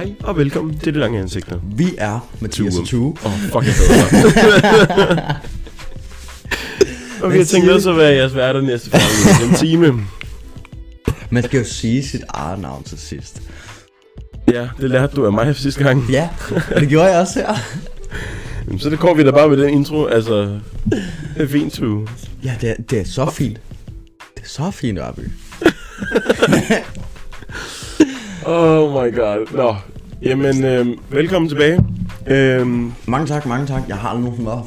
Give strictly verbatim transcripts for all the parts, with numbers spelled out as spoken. Hej og velkommen til Det Lange Ansigter. Vi er Mathias og Tue. Åh, fuck, jeg hedder og vi har tænkt os at være jeres værter næste fem en time. Man skal jo sige sit eget navn til sidst. Ja, det lærte du af mig sidste gang. Ja, og det gjorde jeg også her. Så det går vi da bare med den intro, altså. Det er fint, Tue. Ja, det er, det er så fint. Det er så fint, Ørby. Oh my god. Nå, jamen, øh, velkommen tilbage. Øhm, mange tak, mange tak. Jeg har aldrig nogensinde været her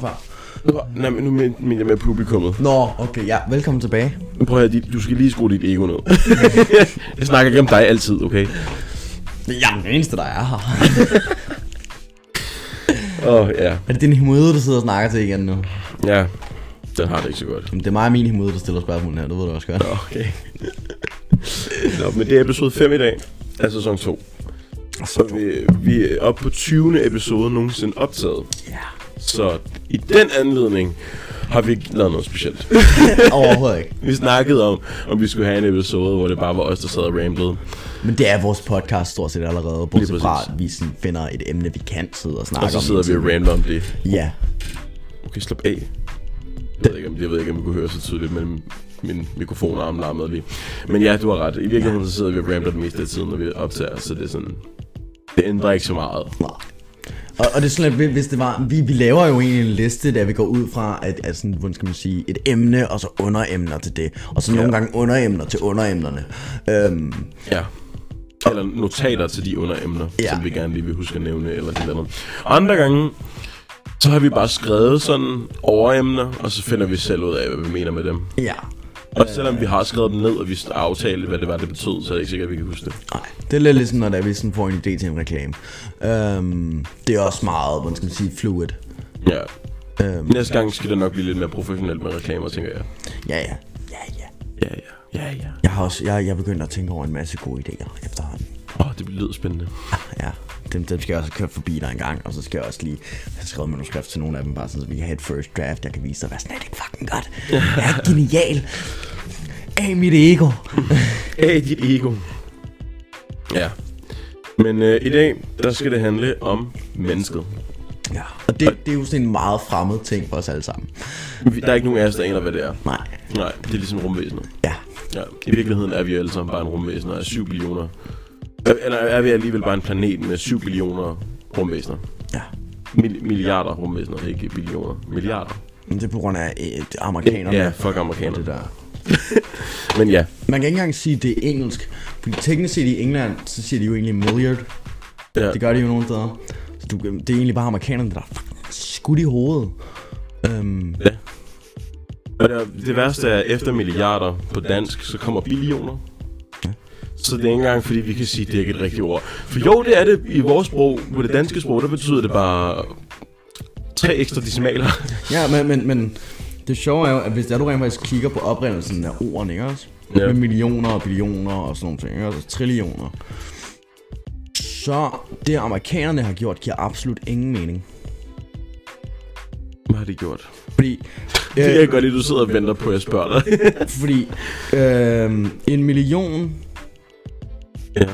før. Nej, men nu mener jeg med publikummet. Nå, okay, ja, velkommen tilbage. Nu prøver jeg, du skal lige skrue dit ego ned. Jeg snakker ikke om dig altid, okay? Jeg er den eneste, der er her. Åh, oh, ja. Er det din himode, der sidder og snakker til igen nu? Ja, den har det ikke så godt. Jamen, det er mig og min himode, der stiller spørgsmål her, det ved du også godt. Nå, okay. Nå, men det er episode fem i dag. Altså sæson to. Så vi, vi er oppe på tyvende episode nogensinde optaget. Yeah. Så i den anledning har vi ikke lavet noget specielt. Overhovedet ikke. Vi snakkede om, om vi skulle have en episode, hvor det bare var os, der sad og ramblede. Men det er vores podcast stort set allerede. Bortset fra, at vi finder et emne, vi kan sidde og snakke om. Og så sidder om vi og rambler om det. Ja. Yeah. Okay, slap af. Jeg ved, ikke, om, jeg ved ikke, om vi kunne høre så tydeligt, men min mikrofonarm larmede lige. Men ja, du har ret. I virkeligheden så sidder vi og rambler det meste af tiden, når vi optager, så det er sådan, det ændrer ikke så meget. Og, og det er sådan lidt, hvis det var, vi, vi laver jo egentlig en liste, der vi går ud fra, at, at sådan, hvordan skal man sige, et emne, og så underemner til det. Og så nogle ja. gange underemner til underemnerne. Øhm, ja. Eller notater til de underemner, ja. som vi gerne lige vil huske at nævne, eller et eller andet. Andre gange, så har vi bare skrevet sådan overemner, og så finder vi selv ud af, hvad vi mener med dem. Ja. Og selvom vi har skrevet dem ned, og vi har aftalt, hvad det var, det betød, så er det ikke sikkert, at vi kan huske det. Nej, det er lidt ligesom, når vi sådan får en idé til en reklame. Øhm, det er også meget, hvordan skal man sige, fluid. Ja. Øhm, Næste gang skal det nok blive lidt mere professionelt med reklamer, tænker jeg. Ja, ja. Ja, ja. Ja, ja. Ja, ja. Jeg har også, jeg, jeg begyndt at tænke over en masse gode idéer efterhånden. Åh, oh, det bliver lidt spændende. Ja, ja. Dem, dem skal jeg også have kørt forbi dig en gang, og så skal jeg også lige have skrevet manuskript til nogle af dem, bare sådan, så vi kan have et first draft, jeg kan vise dig, hvad sådan er det fucking godt. Jeg er genial. Af mit ego. Af dit ego. Ja. Men øh, i dag, der skal det handle om mennesket. Ja, og det, og det er jo sådan en meget fremmed ting for os alle sammen. Der er ikke nogen af os, der aner, hvad det er. Nej. Nej, det er ligesom rumvæsenet. Ja. Ja. I virkeligheden er vi alle sammen bare en rumvæsen, og er syv billioner. Eller er vi alligevel bare en planet med syv billioner rumvæsener? Ja. Mil- milliarder rumvæsener, ikke billioner. Milliarder. Men det er på grund af et amerikanerne. Ja, fuck amerikanerne. Det der. Men ja. Man kan ikke engang sige, det er engelsk. Fordi teknisk set i England, så siger de jo egentlig milliard. Ja. Det gør de jo nogle steder. Så du, det er egentlig bare amerikanerne, der er skudt i hovedet. Um. Ja. Og det, det værste er, efter milliarder på dansk, så kommer billioner. Så det er ikke engang, fordi vi kan sige, at det ikke er et rigtigt ord. For jo, det er det i vores sprog, på det danske sprog, der betyder det bare tre ekstra decimaler. Ja, men, men, men det sjove er jo, at hvis der du rent faktisk kigger på oprindelsen af ordene, ikke også? Ja. Med millioner og billioner og sådan nogle ting, ikke også? Og trillioner. Så det, amerikanerne har gjort, giver absolut ingen mening. Hvad har de gjort? Fordi... Øh, det er godt, at du sidder og venter på, at jeg spørger dig. Fordi øh, en million... Ja.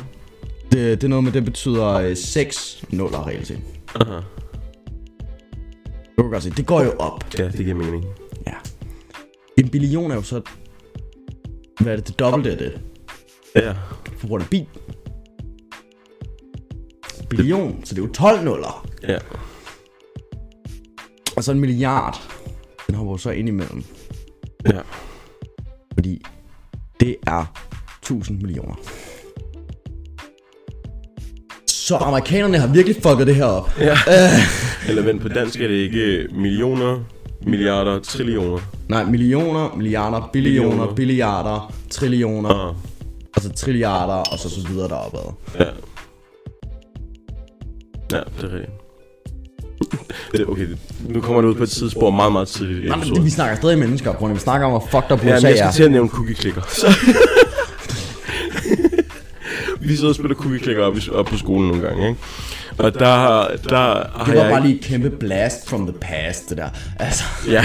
Det, det er noget med, det betyder seks nuller reelt set. Aha. Du kan godt se, det går jo op. Ja, det giver mening. Ja. En billion er jo så... Hvad er det? Det dobbelte af det. Ja. For grund af bil. Billion, det... så det er jo tolv nuller. Ja. Og så en milliard. Den hopper jo så ind imellem. Ja. Fordi det er tusind millioner. Så amerikanerne har virkelig fucket det her op. Ja. Eller vent, på dansk er det ikke millioner, milliarder, trillioner. Nej, millioner, milliarder, billioner, billiarder, trillioner. Uh-huh. Og så trilliarder, og så så videre deroppe. Ja. Ja, det er rigtigt. Det, okay, nu kommer det ud på et tidsspor meget, meget tidligt. Nej, men det, vi snakker stadig mennesker, Brunner. Vi snakker om, hvor fucked up U S A er. Ja, men jeg skal til at nævne cookie-klikker. Vi sidder og spiller cookie-klikker op, op på skolen nogle gange, ikke? Og der har der Det var har jeg bare lige et kæmpe blast from the past, det der. Altså. Ja,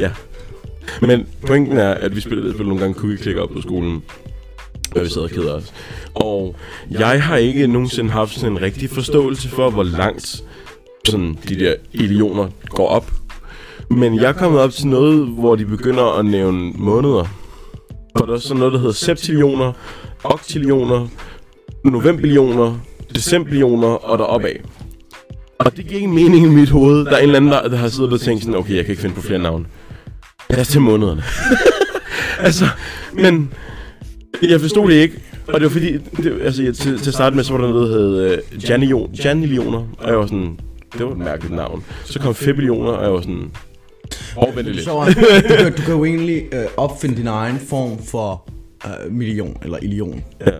ja. Men pointen er, at vi spiller, spiller nogle gange cookie-klikker op på skolen. Vi sidder og keder os. Og jeg har ikke nogensinde haft sådan en rigtig forståelse for, hvor langt sådan de der idioter går op. Men jeg er kommet op til noget, hvor de begynder at nævne måneder. For der er sådan noget, der hedder septillioner, oktillioner, novembillioner, decembillioner og deropad. Og det giver ikke mening i mit hoved. Der er en eller anden, der, der har siddet og tænkt sådan, okay, jeg kan ikke finde på flere navne. Pas til månederne. Altså, men jeg forstod det ikke. Og det var fordi, det, altså jeg, til, til at starte med, så var der noget, der hed uh, Janillion, Janillioner, og jeg var sådan, det var et mærkeligt navn. Så kom Febillioner, og jeg var sådan, overvendte lidt. Så, du, kan, du kan jo egentlig uh, opfinde din egen form for uh, million, eller illion. Ja.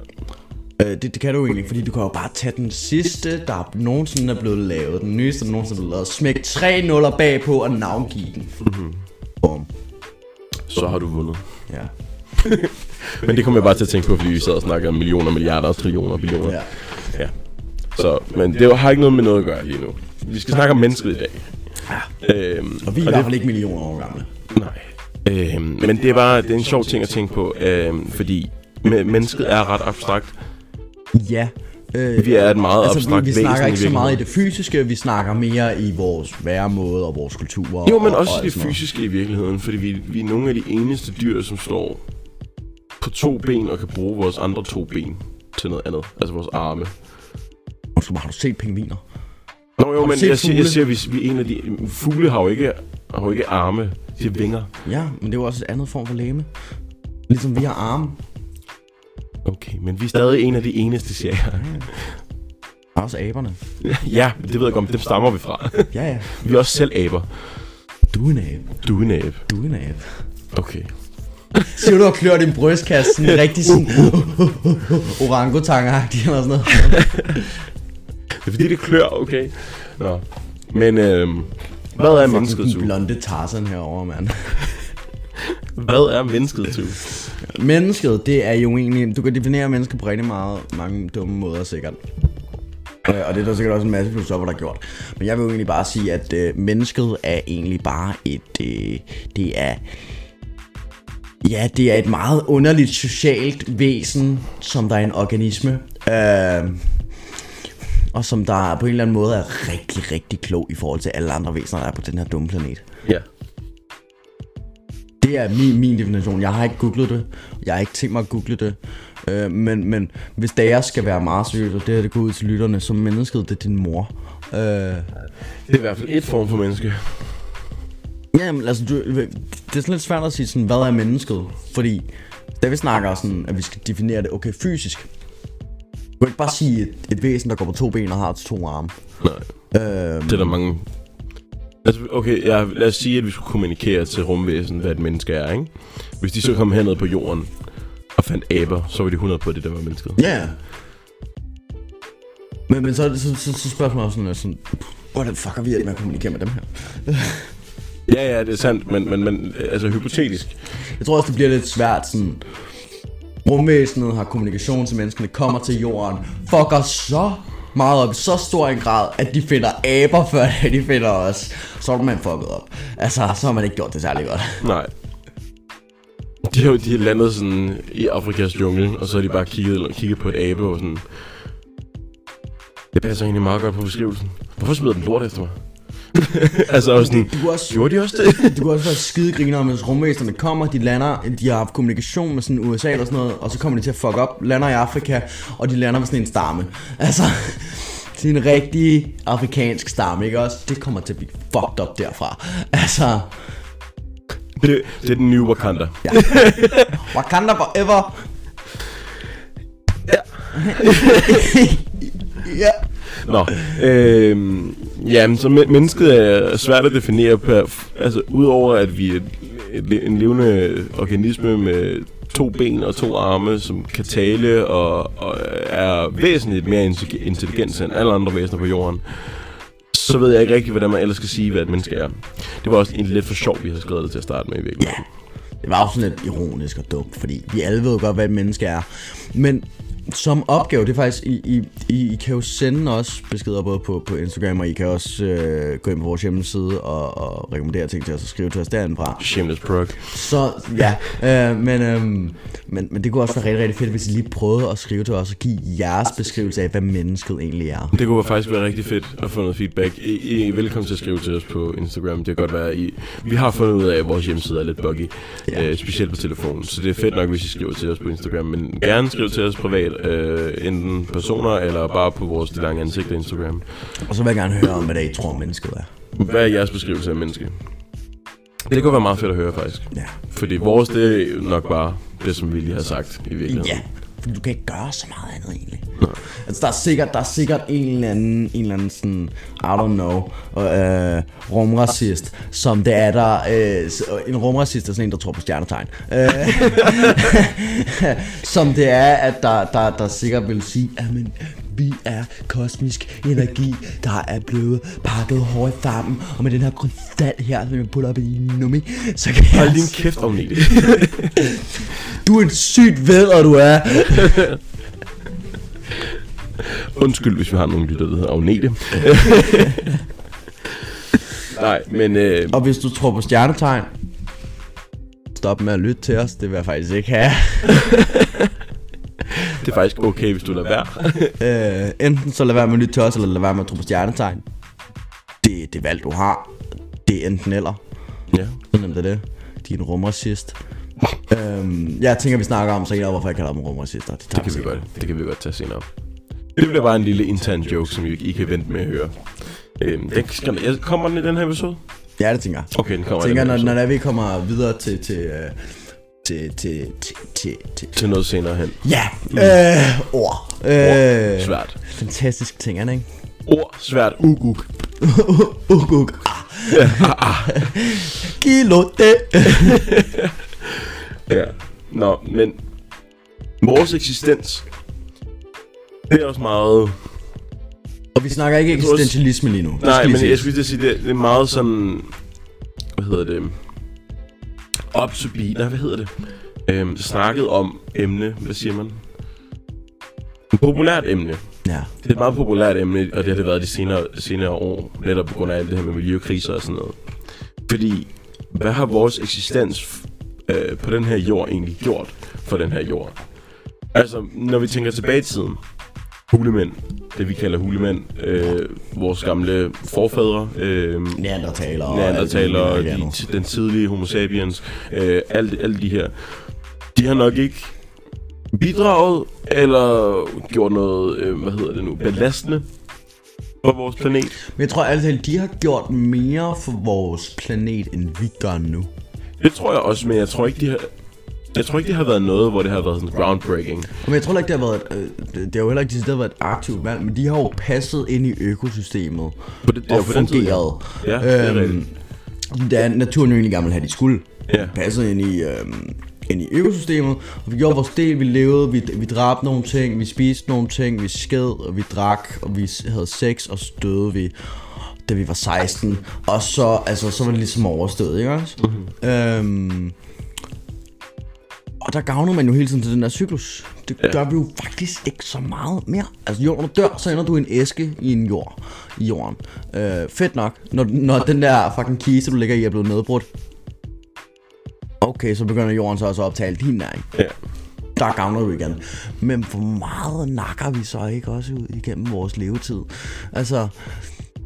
Uh, det, det kan du jo egentlig, fordi du kan jo bare tage den sidste, der nogensinde er blevet lavet, den nyeste, der nogensinde er blevet lavet, smæk tre nuller bagpå og navngive den. Mm-hmm. Boom. Så har du vundet. Ja. Men det kom jeg bare til at tænke på, fordi vi sad og snakkede om millioner, milliarder, trillioner, billioner. Ja. Ja. Så, men det har ikke noget med noget at gøre lige nu. Vi skal snakke om mennesket i dag. Ja. Øhm, og vi er i hvert fald ikke millioner år gamle. Nej. Øhm, men det er bare det er en sjov ting at tænke på, øhm, fordi mennesket er ret abstrakt. Ja. Øh, vi er et meget altså, abstrakt væsen. Vi, vi snakker ikke så meget i det fysiske, vi snakker mere i vores væremåde og vores kulturer. Jo, men og, også og i det fysiske i virkeligheden, fordi vi, vi er nogle af de eneste dyr, som står på to ben og kan bruge vores andre to ben til noget andet, altså vores arme. Og så har du set pingviner? Nå jo, men jeg siger, jeg siger, vi, vi er en af de fugle har jo ikke har jo ikke arme, de har vinger. Ja, men det er jo også et andet form for legeme. Ligesom vi har arme. Okay, men vi er stadig en af de eneste serier. Ja. Og også aberne. Ja, det ved jeg godt, dem stammer vi fra. Ja, ja. Vi er også selv aber. Du er en abe. Du er en abe. Du er en abe. Okay. Siger du og klør din brystkasse sådan rigtig sådan orangutanger-agtig eller sådan noget. Det er fordi det klør, okay. Nå. Men øhm, hvad er mennesket til? Den blonde Tarzan herovre, mand. Hvad er mennesket til? Mennesket, det er jo egentlig... Du kan definere mennesker på rigtig meget, mange dumme måder sikkert. Og det er der sikkert også en masse filosoffer, der har gjort. Men jeg vil jo egentlig bare sige, at øh, mennesket er egentlig bare et... Øh, det er... Ja, det er et meget underligt socialt væsen, som der er en organisme, øh, og som der på en eller anden måde er rigtig, rigtig klog i forhold til alle andre væsener, der er på den her dumme planet. Ja. Det er min, min definition. Jeg har ikke googlet det. Jeg har ikke tænkt mig at google det. Øh, men, men hvis det jeg skal være meget seriøst, og det her det går ud til lytterne, så mennesket, det er din mor. Øh, det er i hvert fald et form for menneske. Ja, men altså, du, det er sådan lidt svært at sige sådan, hvad er mennesket? Fordi, da vi snakker sådan, at vi skal definere det, okay, fysisk. Du kan ikke bare sige et, et væsen, der går på to ben og har to arme. Nej, øhm, det er der mange... Altså, okay, ja, lad os sige, at vi skulle kommunikere til rumvæsen, hvad et menneske er, ikke? Hvis de så kom hernede på jorden og fandt aber, så var de hundrede på det, der var mennesket. Ja. Yeah. Men, men så, så, så, så spørger man også sådan, sådan hvor det fuck er vi at man kommunikerer med dem her? Ja, ja, det er sandt, men, men, men altså hypotetisk. Jeg tror også, det bliver lidt svært sådan... Rumvæsenet har kommunikation til menneskene, kommer til jorden, fucker så meget op, så stor en grad, at de finder aber, før de finder os. Så er man fucket op. Altså, så har man ikke gjort det særlig godt. Nej. De har jo de landet sådan i Afrikas jungle, og så har de bare kigget, kigget på et abe og sådan... Det passer egentlig meget godt på beskrivelsen. Hvorfor smider den lort efter mig? Altså sådan, du også, gjorde de også det? Du kunne også være skidegriner, mens rumvæsenerne kommer, de lander, de har haft kommunikation med sådan U S A eller sådan noget, og så kommer de til at fuck op, lander i Afrika, og de lander med sådan en stamme. Altså, det er en rigtig afrikansk stamme, ikke også? Det kommer til at blive fucked op derfra. Altså... Det, det er den nye Wakanda. Ja. Wakanda forever! Ja. Ja. Nå, øh, jamen så men- mennesket er svært at definere, per, altså udover at vi er en levende organisme med to ben og to arme, som kan tale og, og er væsentligt mere intelligent end alle andre væsener på jorden, så ved jeg ikke rigtig, hvordan man ellers skal sige, hvad et menneske er. Det var også egentlig lidt for sjovt, vi havde skrevet det til at starte med i virkeligheden. Ja, det var også sådan lidt ironisk og dumt, fordi vi alle ved jo godt, hvad et menneske er, men som opgave, det er faktisk, I, I, I kan jo sende os beskeder både på, på Instagram, og I kan også øh, gå ind på vores hjemmeside og, og rekommendere ting til os og skrive til os derindfra. Shameless plug. Så, ja, øh, men, øh, men, men det kunne også være rigtig, rigtig fedt, hvis I lige prøvede at skrive til os og give jeres beskrivelse af, hvad mennesket egentlig er. Det kunne faktisk være rigtig fedt at få noget feedback. I, I velkommen til at skrive til os på Instagram, det kan godt være, I, vi har fundet ud af, at vores hjemmeside er lidt buggy, ja. øh, specielt på telefonen, så det er fedt nok, hvis I skriver til os på Instagram, men gerne skriv til os privat. Øh, enten personer eller bare på vores de lange ansigter Instagram. Og så vil jeg gerne høre om, hvad I tror mennesket er. Hvad er jeres beskrivelse af menneske? Det kunne være meget fedt at høre faktisk. Ja. Fordi vores, det er nok bare det, som vi lige har sagt i virkeligheden. Ja, fordi du kan ikke gøre så meget andet egentlig. Nej. Altså der er sikkert, der er sikkert en eller anden, en eller anden sådan, I don't know, øh, rumracist, som det er der, øh, en rumracist er sådan en, der tror på stjernetegn. Øh, som det er, at der, der, der sikkert vil sige, at men, vi er kosmisk energi, der er blevet pakket hård i farben, og med den her krystal her, som jeg putter op i nummi, så kan jeg... Hold din kæft om det. Du er en sygt vædder, du er. Undskyld, hvis vi har nogle lytter, der hedder Agnete. Nej, men... Øh... Og hvis du tror på stjernetegn, stop med at lytte til os. Det vil jeg faktisk ikke have. Det er faktisk okay, hvis du lader være. øh, enten så lad være med at lytte til os, eller lad være med at tro på stjernetegn. Det er det valg, du har. Det er enten eller. Ja. Sådan er det. Din rumracist. øhm, jeg tænker, vi snakker om senere, hvorfor jeg kalder dem rumracister. Det, det, kan vi godt, det kan vi godt tage senere. Det bliver bare en lille intern joke, som I ikke kan vente med at høre. Øhm, den skal, jeg, kommer den i den her episode? Ja, det tænker jeg. Okay, den kommer jeg tænker, den når, når vi kommer videre til... til øh, Til, til, til, til, til. til noget senere hen. Ja, mm. øh, ord. Øh, ord, svært. Fantastisk ting, ikke? Ord, svært, uguk. Uguk. Ah. Ah, ah. Kilo det. Ja, nå, men vores eksistens, det er også meget... Og vi snakker ikke eksistentialisme lige nu. Nej, men jeg skulle sige, det er meget sådan... Hvad hedder det? Opsubina, hvad hedder det? Øhm, snakket om emne, hvad siger man? Et populært emne. Ja. Det er et meget populært emne, og det har det været de senere, senere år, netop på grund af alt det her med miljøkriser og sådan noget. Fordi, hvad har vores eksistens øh, på den her jord egentlig gjort for den her jord? Altså, når vi tænker tilbage i tiden, hulemænd, det vi kalder hulemænd, øh, vores gamle forfædre, øh, neandertalere, neandertalere de, de, den tidlige homo sapiens, øh, alt, alt de her, de har nok ikke bidraget eller gjort noget, øh, hvad hedder det nu, belastende for vores planet. Men jeg tror altid, at de har gjort mere for vores planet, end vi gør nu. Det tror jeg også, men jeg tror ikke, de har... Jeg tror ikke, det har været noget, hvor det har været sådan groundbreaking. Men jeg tror ikke, det har været et, øh, det har jo heller ikke været et aktivt valg, men de har jo passet ind i økosystemet det, det og fungeret. Ja, det er øhm, da naturen jo egentlig gerne ville have, de skulle. Ja. Passet ind i, øh, ind i økosystemet, og vi gjorde vores del, vi levede, vi, vi dræbte nogle ting, vi spiste nogle ting, vi sked, og vi drak, og vi havde sex, og så døde vi, da vi var seksten. Og så, altså, så var det ligesom overstået, ikke også? Mm-hmm. Øhm, Og der gavner man jo hele tiden til den der cyklus. Det ja. Gør vi jo faktisk ikke så meget mere. Altså jorden dør, så ender du i en æske i en jord. I jorden. Øh, fedt nok. Når, når den der fucking kiste, du ligger i, er blevet nedbrudt. Okay, så begynder jorden så også at optage din næring. Ja. Der gavner du igen. Men hvor meget nakker vi så ikke også ud igennem vores levetid? Altså...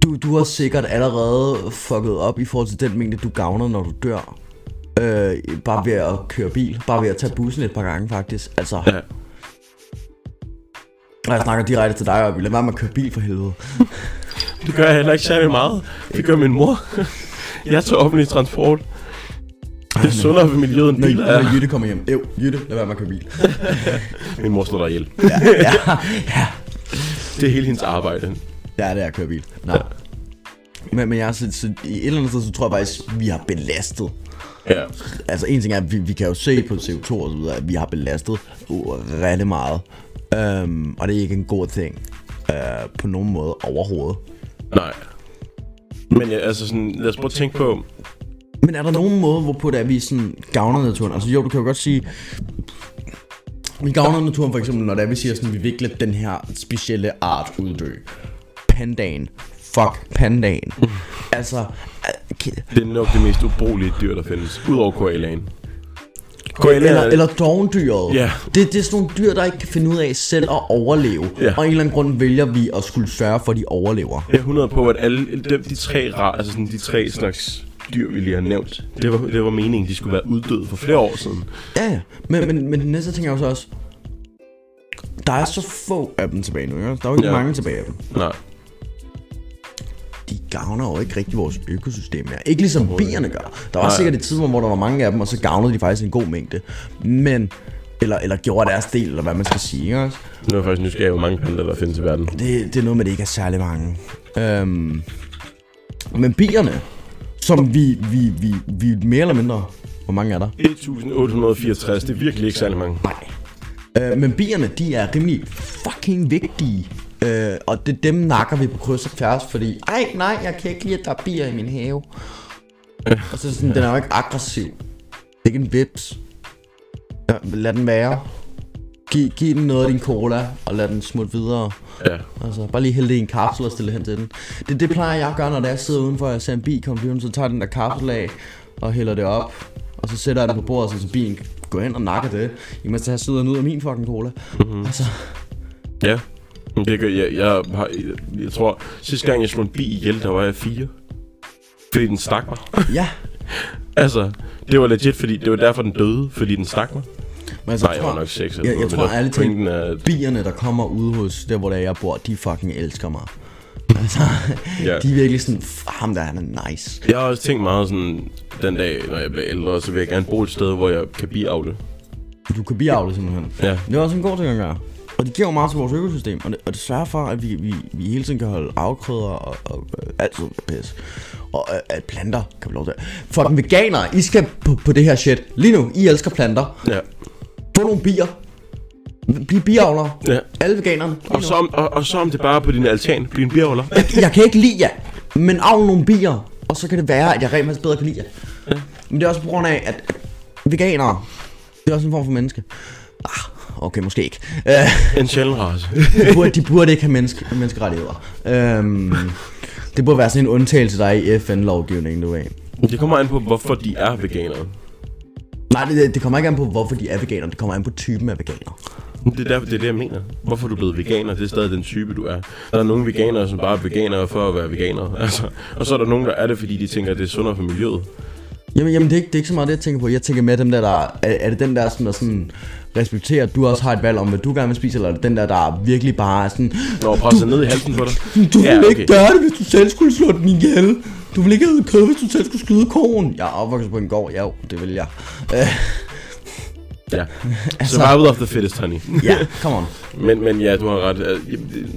Du, du har sikkert allerede fucket op i forhold til den mængde, du gavner, når du dør. Øh, bare ved at køre bil, bare ved at tage bussen et par gange faktisk, altså ja. Jeg snakker direkte til dig, og vi lader være med at køre bil for helvede. Det gør jeg heller ikke særlig meget, det gør min mor. Jeg tager offentlig transport. Det er sundere ved miljøet end biler. Når, når Jytte kommer hjem, ev, Jytte, lad være med at køre bil. Min mor slår dig ihjel. Ja, ja, ja. Det er hele hendes arbejde. Ja, det er at køre bil, nej ja. Men, men jeg så, så, i et eller andet sted, så tror jeg faktisk, vi har belastet. Ja. Altså en ting er, at vi, vi kan jo se på C O to og så videre, at vi har belastet rigtig meget. Um, og det er ikke en god ting uh, på nogen måde overhovedet. Nej. Men ja, altså sådan, lad os prøve at tænke på... Men er der nogen måde, hvorpå det er, vi sådan gavner naturen? Altså jo, du kan jo godt sige... Vi gavner naturen for eksempel, når der vi siger sådan, vi vil den her specielle art uddø. Pandaen. Fuck pandaen. Altså, okay. Det er nok det mest ubrugelige dyr, der findes. Udover koalaen. Koala eller, eller dovendyret. Yeah. Det, det er sådan nogle dyr, der ikke kan finde ud af selv at overleve. Yeah. Og af en eller anden grund vælger vi at skulle sørge for, at de overlever. Jeg er hundrede på, at alle de, de tre rar, altså sådan de tre slags dyr, vi lige har nævnt, det var, det var meningen, de skulle være uddøde for flere år siden. Ja, men, men, men det næste ting er jo så også, der er så få af dem tilbage nu, ikke? Der er jo ikke ja. mange tilbage af dem. Nej. De gavner jo ikke rigtig vores økosystem her. Ikke ligesom bierne gør. Der var også sikkert et tidspunkt, hvor der var mange af dem, og så gavnede de faktisk en god mængde. Men, eller, eller gjorde deres del, eller hvad man skal sige, ikke også? Nu er faktisk nysgerrig, hvor mange planter der findes i verden. Det, det er noget med, det ikke er særlig mange. Øhm, men bierne, som vi, vi, vi, vi mere eller mindre... Hvor mange er der? et tusind otte hundrede og fireogtres, det er virkelig ikke særlig mange. Nej. Øh, men bierne, de er rimelig fucking vigtige. Øh, og det dem nakker vi på kryds og tværs, fordi ej, nej, jeg kan ikke lide, at der er bier i min have. Øh. Og så sådan, den er jo ikke aggressiv. Det er ikke en vips. Ja, lad den være. Giv, giv den noget af din cola, og lad den smutte videre. Ja. Altså, bare lige hælde det i en kapsel og stille hen til den. Det, det plejer jeg at gøre, når jeg sidder udenfor, og jeg ser en bi komme flyvende, så tager den der kapsel af, og hælder det op. Og så sætter jeg det på bordet, så, så bien går ind og nakker det. Imens jeg sidder den ud af min fucking cola. Mm-hmm. Altså. Ja. Det gør, jeg, jeg, har, jeg, jeg tror, sidste gang jeg slog en bi ihjel, der var jeg fire. Fordi den stak mig. Ja. Altså, det var legit, fordi det var derfor den døde, fordi den stak mig. Men altså, nej, jeg tror, var nok seks eller noget. Jeg, jeg tror ærligt til, at bierne, der kommer ude hos der, hvor der jeg bor, de fucking elsker mig. Altså, yeah. De er virkelig sådan, ham der, han er nice. Jeg har også tænkt meget sådan, den dag, når jeg bliver ældre, så vil jeg gerne bo et sted, hvor jeg kan biavle. Du kan biavle simpelthen? Ja. Det er også en god ting at gøre. Og det giver jo meget til vores økosystem, og det, og det sørger for, at vi, vi, vi hele tiden kan holde afgrøder og, og, og alt sådan pis. Og at planter kan vi lov til. Fucking veganere, I skal på, på det her shit. Lige nu, I elsker planter. Ja. Få nogle bier. Bliv biavlere. Ja. Alle veganerne. Og så, om, og, og så om det bare på din altan. Bliv en biavler. Jeg, jeg kan ikke lide jer, men avl nogle bier. Og så kan det være, at jeg rent faktisk bedre kan lide jer. Ja. Men det er også på grund af, at veganere, det er også en form for menneske. Ah. Okay, måske ikke. Uh, en sjælden race. de, de burde ikke have menneske, menneskerettigheder. Um, det burde være sådan en undtagelse, der er i F N-lovgivningen, du ved. Det kommer an på, hvorfor de er veganere. Nej, det, det kommer ikke an på, hvorfor de er veganere. Det kommer an på typen af veganere. Det er derfor, det er det, jeg mener. Hvorfor du er blevet veganer, det er stadig den type, du er. Der er nogle veganere, som bare er veganere for at være veganere. Altså, og så er der nogen, der er det, fordi de tænker, at det er sundere for miljøet. Jamen, jamen det, er ikke, det er ikke så meget det, jeg tænker på. Jeg tænker med dem der, der er, er det den der, som er sådan... respekterer, at du også har et valg om, hvad du gerne vil spise, eller den der, der virkelig bare er sådan... Nå, presser ned i halsen på dig. Du ville ja, okay. ikke gøre det, hvis du selv skulle slå den ihjel. Du ville ikke have kød, hvis du selv skulle skyde koen. Jeg er opvokset på en gård, ja, det vil jeg. Øh. Ja, altså, survival of the fittest, honey. Ja, come on. men, men ja, du har ret.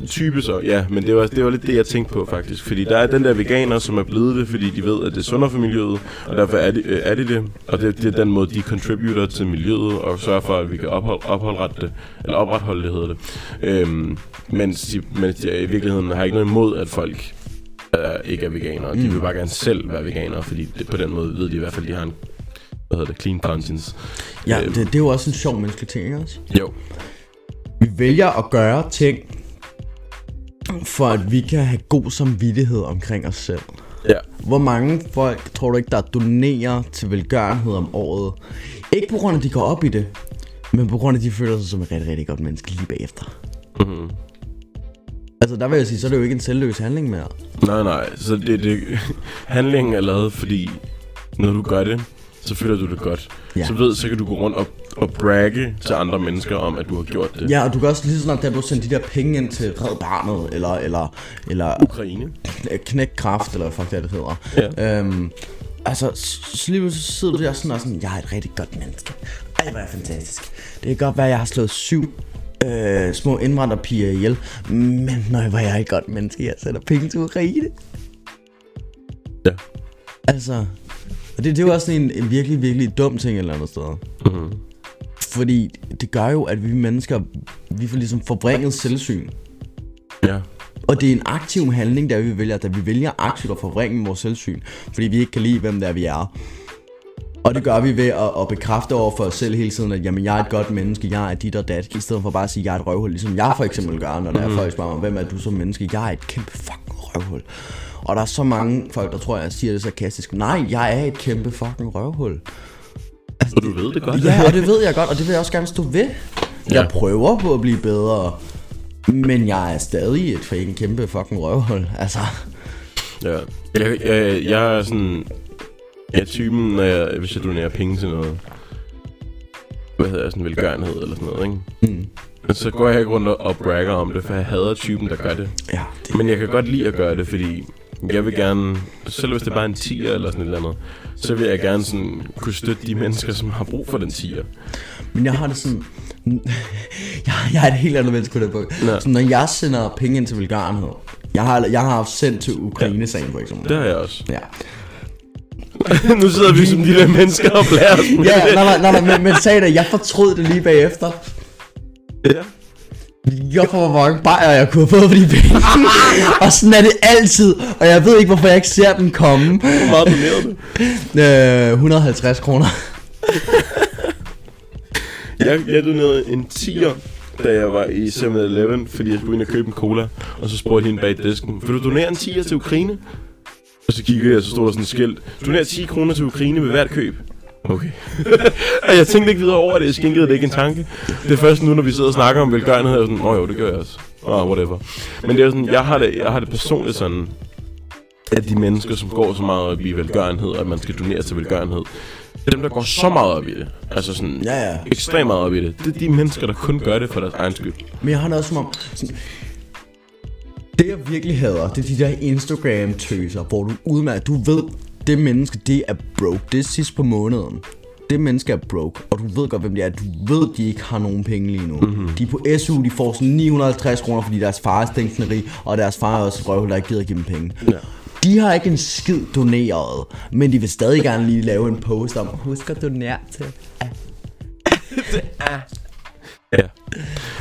Type så, ja, men det var, det var lidt det, jeg tænkte på faktisk. Fordi der er den der veganer, som er blevet det, fordi de ved, at det er sundere for miljøet. Og derfor er de, øh, er de det. Og det, det er den måde, de contributer til miljøet og sørger for, at vi kan ophold, opholde det. Eller opretholde det, hedder det. Øhm, mens de, mens de i virkeligheden har ikke noget imod, at folk øh, ikke er veganere. De vil bare gerne selv være veganere, fordi det, på den måde ved de i hvert fald, de har en... Hvad hedder det? Clean conscience. Ja, det, det er jo også en sjov menneskelig ting, ikke også? Jo. Vi vælger at gøre ting, for at vi kan have god samvittighed omkring os selv. Ja. Hvor mange folk, tror du ikke, der donerer til velgørenhed om året? Ikke på grund af, at de går op i det, men på grund af, at de føler sig som et rigtig, rigtig godt menneske lige bagefter. Mhm. Altså, der vil jeg sige, så er det jo ikke en selvløs handling mere. Nej, nej. Så det, det handlingen er lavet, fordi når du gør det, så føler du det godt. Ja. Så ved så kan du gå rundt og, og bragge til andre mennesker om, at du har gjort det. Ja, og du kan også lige så snart, da du sender de der penge ind til Red Barnet, eller... eller, eller Ukraine. Knækkraft, eller fuck det, det hedder. Ja. Øhm, altså, så lige så sidder du der sådan og sådan, jeg er et rigtig godt menneske. Ej, hvor er fantastisk. Det kan godt være, jeg har slået syv øh, små indvandrerpiger ihjel, men nøj, hvor jeg er et godt menneske, jeg sender penge til Ukraine. Ja. Altså... Det, det er jo også en, en virkelig, virkelig dum ting et eller andet sted. Mm-hmm. Fordi det gør jo, at vi mennesker, vi får ligesom forvrænget selvsyn. Ja. Og det er en aktiv handling, der vi vælger, da vi vælger aktivt at forvrænge vores selvsyn. Fordi vi ikke kan lide, hvem det er, vi er. Og det gør vi ved at, at bekræfte over for os selv hele tiden, at jamen, jeg er et godt menneske, jeg er dit og dat, i stedet for bare at sige, jeg er et røvhul, ligesom jeg for eksempel gør, når der mm. er folk spørger mig, hvem er du som menneske? Jeg er et kæmpe fucking røvhul. Og der er så mange folk, der tror, jeg siger det sarkastisk. Nej, jeg er et kæmpe fucking røvhul. Altså, og du ved det godt. Ja, og det ved jeg godt, og det vil jeg også gerne stå ved. Jeg ja. prøver på at blive bedre, men jeg er stadig et fucking kæmpe fucking røvhul, altså. Ja, jeg, jeg, jeg er sådan... Ja, typen, når jeg, hvis jeg donerer penge til noget, hvad hedder jeg, sådan velgørenhed eller sådan noget, ikke? Mm. Men så går jeg ikke rundt og bragger om det, for jeg hader typen, der gør det. Ja, det. Men jeg kan godt lide at gøre det, fordi jeg vil gerne, selv hvis det er bare en tier eller sådan et eller andet, så vil jeg gerne sådan kunne støtte de mennesker, som har brug for den tier. Men jeg har det sådan... jeg, jeg er et helt andet menneske på det punkt. Så når jeg sender penge ind til velgørenhed, jeg har, jeg har sendt til Ukraine-sagen, ja, for eksempel. Det har jeg også. Ja. Nu sidder vi som de der mennesker og blærer os. Ja, nej, nej, nej, men, men sagde det, jeg fortrød det lige bagefter. Ja. Jeg får, hvor mange bajer jeg kunne have fået for de penge. Og sådan er det altid, og jeg ved ikke, hvorfor jeg ikke ser den komme. Hvor meget donerede du? Øh, et hundrede og halvtreds kroner. jeg, jeg donerede en tier, da jeg var i syv eleven, fordi jeg skulle ind og købe en cola. Og så spurgte hende bag disken, vil du donere en tier til Ukraine? Og så kiggede jeg, så stod der sådan et skilt. Doner ti kroner til Ukraine ved hvert køb. Okay. Og jeg tænkte ikke videre over det, jeg skænkede det ikke en tanke. Det er først nu, når vi sidder og snakker om velgørenhed, og sådan, åh jo, det gør jeg også. Åh, whatever. Men det er sådan, jeg har det, jeg har det personligt sådan, at de mennesker, som går så meget op i velgørenhed, at man skal donere til velgørenhed, dem, der går så meget op i det, altså sådan ja, ja. ekstremt meget op i det, det er de mennesker, der kun gør det for deres egen skyld. Men jeg har noget som om... Det jeg virkelig hader, det er de der Instagram-tøser, hvor du udmærker, du ved, det menneske, det er broke, det er sidst på måneden. Det menneske er broke, og du ved godt, hvem det er, du ved, de ikke har nogen penge lige nu. Mm-hmm. De er på S U, de får sådan ni hundrede og halvtreds kroner, fordi deres far er stænkende, og deres far er også røvhul, der ikke gider at give dem penge. Ja. De har ikke en skid doneret, men de vil stadig gerne lige lave en post om, husk at donere til. Ja.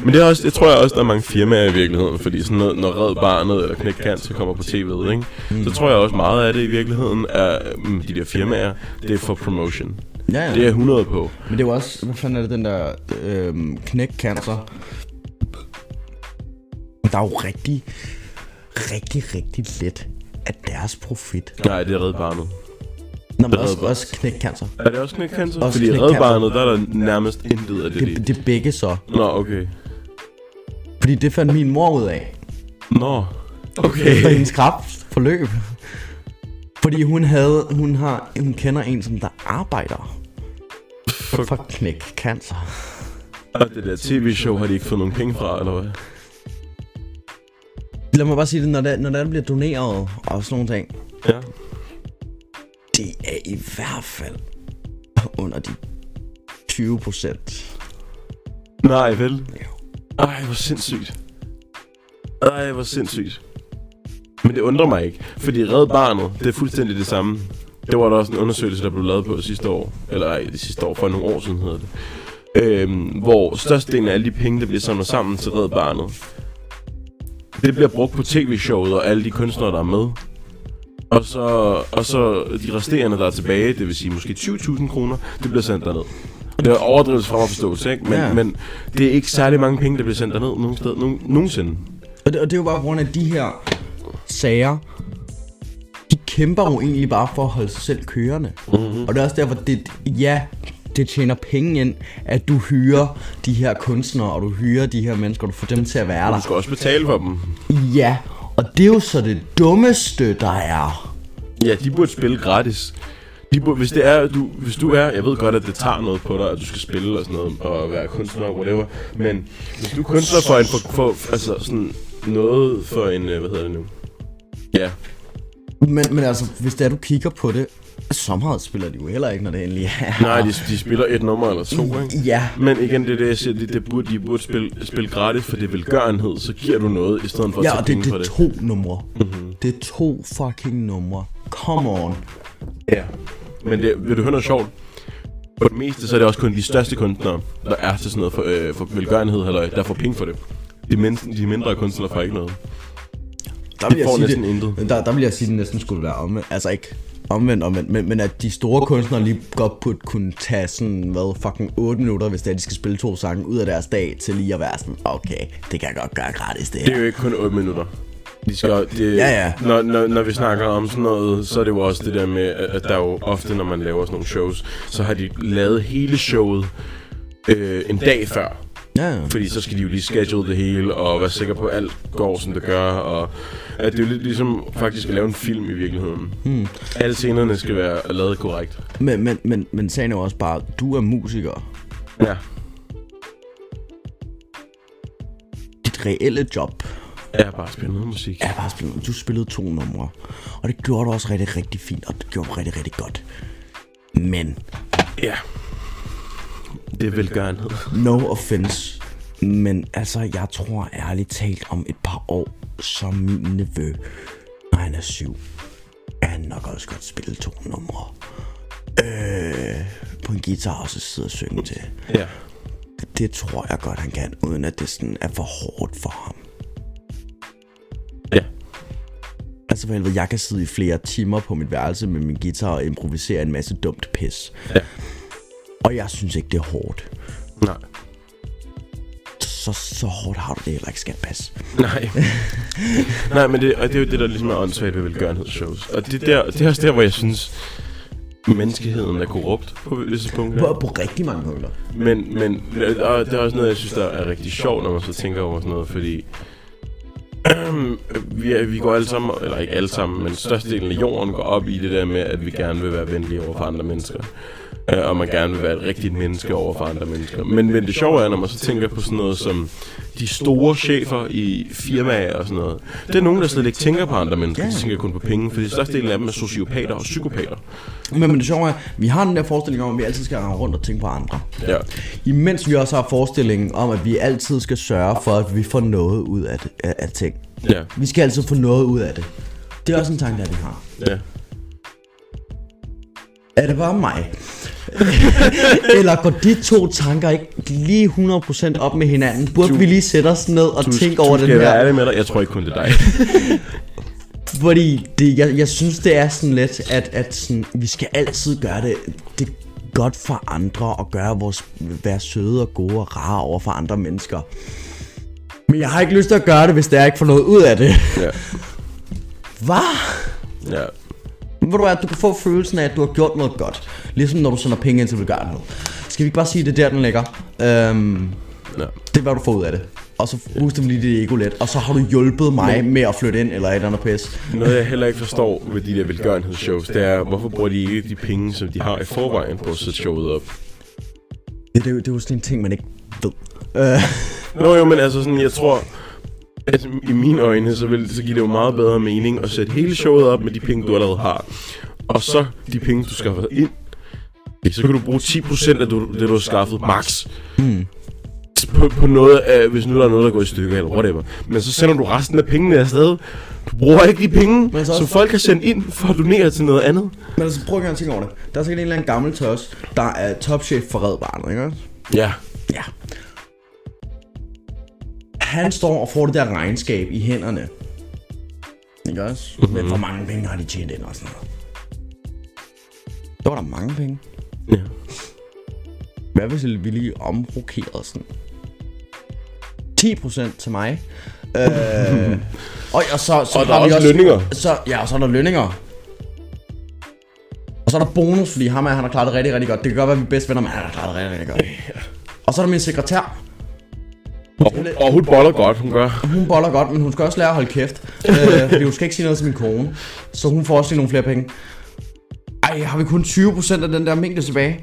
Men det er også, det tror jeg også, der er mange firmaer i virkeligheden, fordi sådan noget, når Red Barnet eller Knæk Cancer kommer på tv'et, ikke? Mm. Så tror jeg også meget af det i virkeligheden er, mm, de der firmaer, det er for promotion. Ja, ja. Det er hundrede på. Men det er også, hvad fanden er det, den der øh, Knæk Cancer? Der er jo rigtig, rigtig, rigtig let af deres profit. Nej, det er Red Barnet. Nå, men også, også Knæk Cancer. Er det også Knæk Cancer? Også fordi i Red Barnet, der er der nærmest intet af det. Det, det er begge så. Nå, okay. Fordi det fandt min mor ud af. Nå, okay. For hendes kræftforløb. Fordi hun havde, hun har, hun kender en, som der arbejder for, for Knæk Cancer. Og det der tv-show har de ikke fået nogen penge fra, eller hvad? Lad mig bare sige det, når der, når der bliver doneret og sådan nogle ting. Ja. Det er i hvert fald under de tyve procent. Nej, vel? Ej, hvor sindssygt. Ej, hvor sindssygt. Men det undrer mig ikke, fordi Red Barnet, det er fuldstændig det samme. Det var der også en undersøgelse, der blev lavet på sidste år. Eller ej, det sidste år, for nogle år siden hedder det. Øhm, hvor størstedelen af alle de penge, der bliver samlet sammen til Red Barnet, det bliver brugt på tv-showet og alle de kunstnere, der er med. Og så, og så de resterende, der er tilbage, det vil sige måske tyve tusind kroner, det bliver sendt derned. Det er overdrivet fra forståelse, ikke? Men, ja. men det er ikke særlig mange penge, der bliver sendt derned nogen sted, nogen, nogensinde. Og det, og det er jo bare på grund af de her sager, de kæmper jo egentlig bare for at holde sig selv kørende. Mm-hmm. Og det er også derfor, det, ja, det tjener penge ind, at du hyrer de her kunstnere, og du hyrer de her mennesker, og du får dem til at være der. Du skal også betale for dem. Ja. Og det er jo så det dummeste, der er. Ja, de burde spille gratis. De burde, hvis, det er, du, hvis du er, jeg ved godt, at det tager noget på dig, at du skal spille og sådan noget, og være kunstner og whatever. Men hvis du er kunstner for en, for, for, altså sådan noget for en, hvad hedder det nu? Ja. Men, men altså, hvis det er, du kigger på det, sommerhed spiller de jo heller ikke, når det endelig er. Nej, de, de spiller et nummer eller to, ikke? Ja. Men igen, det er det, jeg siger, det, det burde, de burde spille, spille gratis, for det er velgørenhed, så giver du noget, i stedet for at ja, tage penge for det. Ja, og det er to numre. Mm-hmm. Det er to fucking numre. Come on. Ja. Men det, vil du høre noget sjovt? På det meste, så er det også kun de største kunstnere, der er til sådan noget for, øh, for velgørenhed, eller der får penge for det. De, mindre, de mindre kunstnere får ikke noget. Der vil jeg sige, det, der, der vil jeg sige, det næsten skulle være om. Altså ikke Omvendt, omvendt, men, men at de store kunstnere lige godt burde kunne tage sådan, hvad, fucking otte minutter, hvis det er, de skal spille to sange ud af deres dag, til lige at være sådan, okay, det kan jeg godt gøre gratis, det her. Det er jo ikke kun otte minutter. De skal, det, ja, ja. Når, når, når vi snakker om sådan noget, så er det jo også det der med, at der jo ofte, når man laver sådan nogle shows, så har de lavet hele showet øh, en dag før. Ja, ja. Fordi så skal de jo lige schedule det hele og være sikker på, at alt går, som det gør, og at det er jo lidt ligesom faktisk at lave en film i virkeligheden. Hmm. Alle scenerne skal være lavet korrekt. Men, men, men, men sagen er jo også bare, at du er musiker. Ja. Dit reelle job. Jeg har bare spillet noget musik. Jeg har bare spillet noget. Du spillede to numre, og det gjorde du også rigtig, rigtig fint, og det gjorde du rigtig, rigtig godt. Men... ja. Det er velgørenhed. No offense. Men altså, jeg tror ærligt talt om et par år, som min nevø, når han er syv, er han nok også godt spille to numre. Øh, på en guitar og så sidde og synge til. Ja. Det tror jeg godt, han kan, uden at det sådan er for hårdt for ham. Ja. Altså for helvede, jeg kan sidde i flere timer på mit værelse med min guitar og improvisere en masse dumt pis. Ja. Og jeg synes ikke, det er hårdt. Nej. Så, så hårdt har du det heller ikke, skal passe. Nej. Nej, men det, og det er jo det, der ligesom er åndssvagt ved velgørenhedsshows. Og det, der, det er også der, hvor jeg synes, menneskeheden er korrupt på visse punkter. På, på rigtig mange punkter. Men, men og det er også noget, jeg synes, der er rigtig sjovt, når man så tænker over sådan noget, fordi... vi, vi går alle sammen, eller ikke alle sammen, men størstedelen af jorden går op i det der med, at vi gerne vil være venlige over for andre mennesker. Og man gerne vil være et rigtigt menneske over for andre mennesker. Men, men det sjove er, når man så tænker på sådan noget som de store chefer i firmaer og sådan noget. Det er nogen, der slet ikke tænker på andre mennesker. De tænker kun på penge, fordi størstedelen af dem er sociopater og psykopater. Men, men det sjove er, vi har den der forestilling om, at vi altid skal rende rundt og tænke på andre. Ja. Imens vi også har forestillingen om, at vi altid skal sørge for, at vi får noget ud af, det, af, af ting. Ja. Vi skal altid få noget ud af det. Det er også en tanke, at vi har. Ja. Er det bare mig? Eller går de to tanker ikke lige hundrede procent op med hinanden? Burde du, vi lige sætte os ned og du, tænke du over den her? Du skal være ærlig med dig, jeg tror ikke kun det er dig. Fordi det, jeg, jeg synes det er sådan lidt, at, at sådan, vi skal altid gøre det, det godt for andre og gøre vores, være søde og gode og rare over for andre mennesker. Men jeg har ikke lyst til at gøre det, hvis der ikke får noget ud af det. Ja. Hva? Ja. Ved du hvad, du kan få følelsen af, at du har gjort noget godt. Ligesom når du sender penge ind til velgørenhed. Skal vi ikke bare sige, at det er der, den ligger? Øhm, ja. Det er, hvad du får ud af det. Og så bruger vi lige dit ego lidt. Og så har du hjulpet mig med at flytte ind, eller et eller andet pis. Noget, jeg heller ikke forstår ved de der velgørenhedsshows, det er, hvorfor bruger de ikke de penge, som de har i forvejen på at sætte showet op? Det, det, det er jo sådan en ting, man ikke ved. Øh. Nå jo, men altså sådan, jeg tror... altså, i mine øjne, så, vil, så giver det jo meget bedre mening at sætte hele showet op med de penge, du allerede har. Og så de penge, du skaffer ind. Så kan du bruge ti procent af det, du har skaffet max. Mm. På, på noget af, hvis nu der er noget, der går i stykker eller whatever. Men så sender du resten af pengene afsted. Du bruger ikke de penge, altså som folk har sendt ind for at donere til noget andet. Men altså, prøv at gøre en ting over det. Der er sikkert en eller anden gammel tøs, der er topchef for Red Barnet, ikke også? Ja. Ja. Han står og får det der regnskab i hænderne. Ikke også? Mm-hmm. Men hvor mange penge har de tjent ind og sådan noget? Der var der mange penge. Ja. Hvad hvis vi lige omrokerede sådan? ti procent til mig. øh, og, og så, så og har der er også lønninger. Så, ja, og så er der lønninger. Og så er der bonus, fordi ham og han har klaret det rigtig, rigtig godt. Det kan godt være, at vi er bedste venner, men han har klaret det rigtig, rigtig godt. Yeah. Og så er der min sekretær. Og, og hun boller godt, hun gør. Hun boller godt, men hun skal også lære at holde kæft. øh, fordi hun skal ikke sige noget til min kone. Så hun får også lige nogle flere penge. Ej, har vi kun tyve procent af den der mængde tilbage?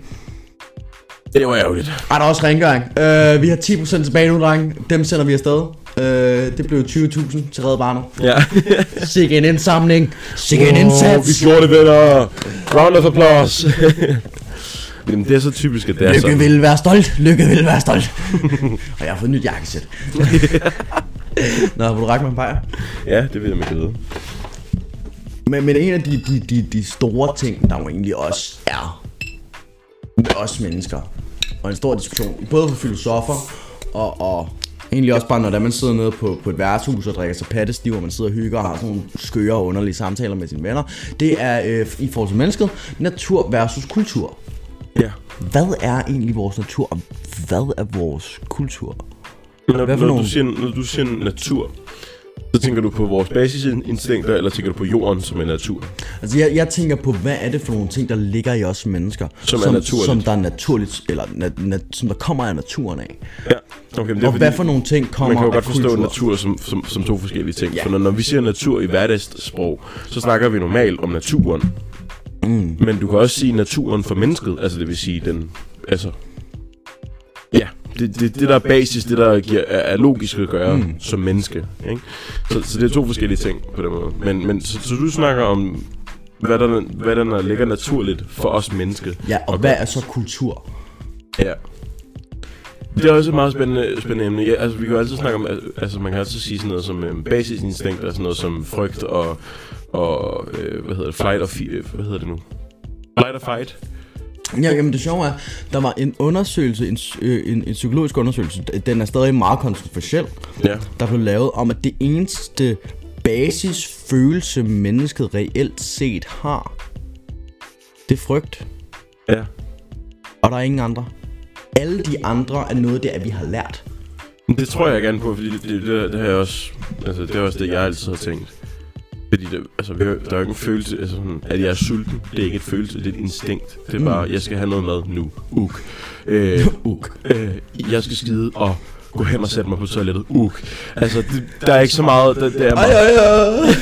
Det var ærgerligt. Ej, der er også rengøring. Øh, vi har ti procent tilbage nu, drenge. Dem sender vi afsted. Øh, det blev tyve tusind til Red Barnet. Ja. Sikke en indsamling. Sikke oh, en indsats. Vi gjorde det, venner. Round of applause. Jamen, det er så typisk, at det er sådan. Lykke vil være stolt. Lykke vil være stolt. Og jeg har fået nyt jakkesæt. Nå, vil du række mig en peger? Ja, det vil jeg med glæde. Men, men en af de, de, de, de store ting, der jo egentlig også er med os mennesker, og en stor diskussion, både for filosofer og, og Egentlig også bare, når man sidder nede på, på et værtshus og drikker sig pattestiv, og man sidder og hygger og har sådan nogle skøre og underlige samtaler med sine venner. Det er øh, i forhold til mennesket, natur versus kultur. Ja. Hvad er egentlig vores natur, og hvad er vores kultur? Når, når, nogle... du siger, når du siger natur, så tænker du på vores basisinstinkter, eller tænker du på jorden som en natur? Altså jeg, jeg tænker på, hvad er det for nogle ting, der ligger i os mennesker, som, som, er som der er naturligt, eller na, na, som der kommer af naturen af. Ja. Okay, men det er og fordi, hvad for nogle ting kommer af kultur? Man kan jo godt forstå natur som, som, som to forskellige ting. Ja. For når, når vi siger natur i hverdagssprog, så snakker vi normalt om naturen. Mm. Men du kan også sige naturen for mennesket, altså det vil sige den, altså, ja, det, det, det der er basis, det der giver, er logisk at gøre mm. som menneske, ikke? Så, så det er to forskellige ting på den måde, men, men så, så du snakker om, hvad der, hvad der ligger naturligt for os mennesker. Ja, og, og hvad er så kultur? Ja. Det er også et meget spændende, spændende emne. Ja, altså, vi kan jo altid snakke om, altså man kan altid sige sådan noget som um, basisinstinkt og sådan noget som frygt og, og øh, hvad hedder det, flight og fi- hvad hedder det nu? Flight og fight. Ja, jamen det sjove er, der var en undersøgelse, en, en, en psykologisk undersøgelse, den er stadig meget kontroversiel, ja. Der blev lavet om, at det eneste basisfølelse, mennesket reelt set har, det er frygt. Ja. Og der er ingen andre. Alle de andre er noget, det er, vi har lært. Det tror jeg gerne på, fordi det, det, det, det har jeg også, altså det er også det, jeg altid har tænkt. Fordi det, altså, der er jo ikke en følelse, altså, at jeg er sulten, det er ikke et følelse, det er et instinkt. Det er bare, jeg skal have noget mad nu. Uk. Øh, uk. Øh, jeg skal skide og gå hen og sætte mig på toilettet. Uk. Altså, det, der er ikke så meget, der, der er meget.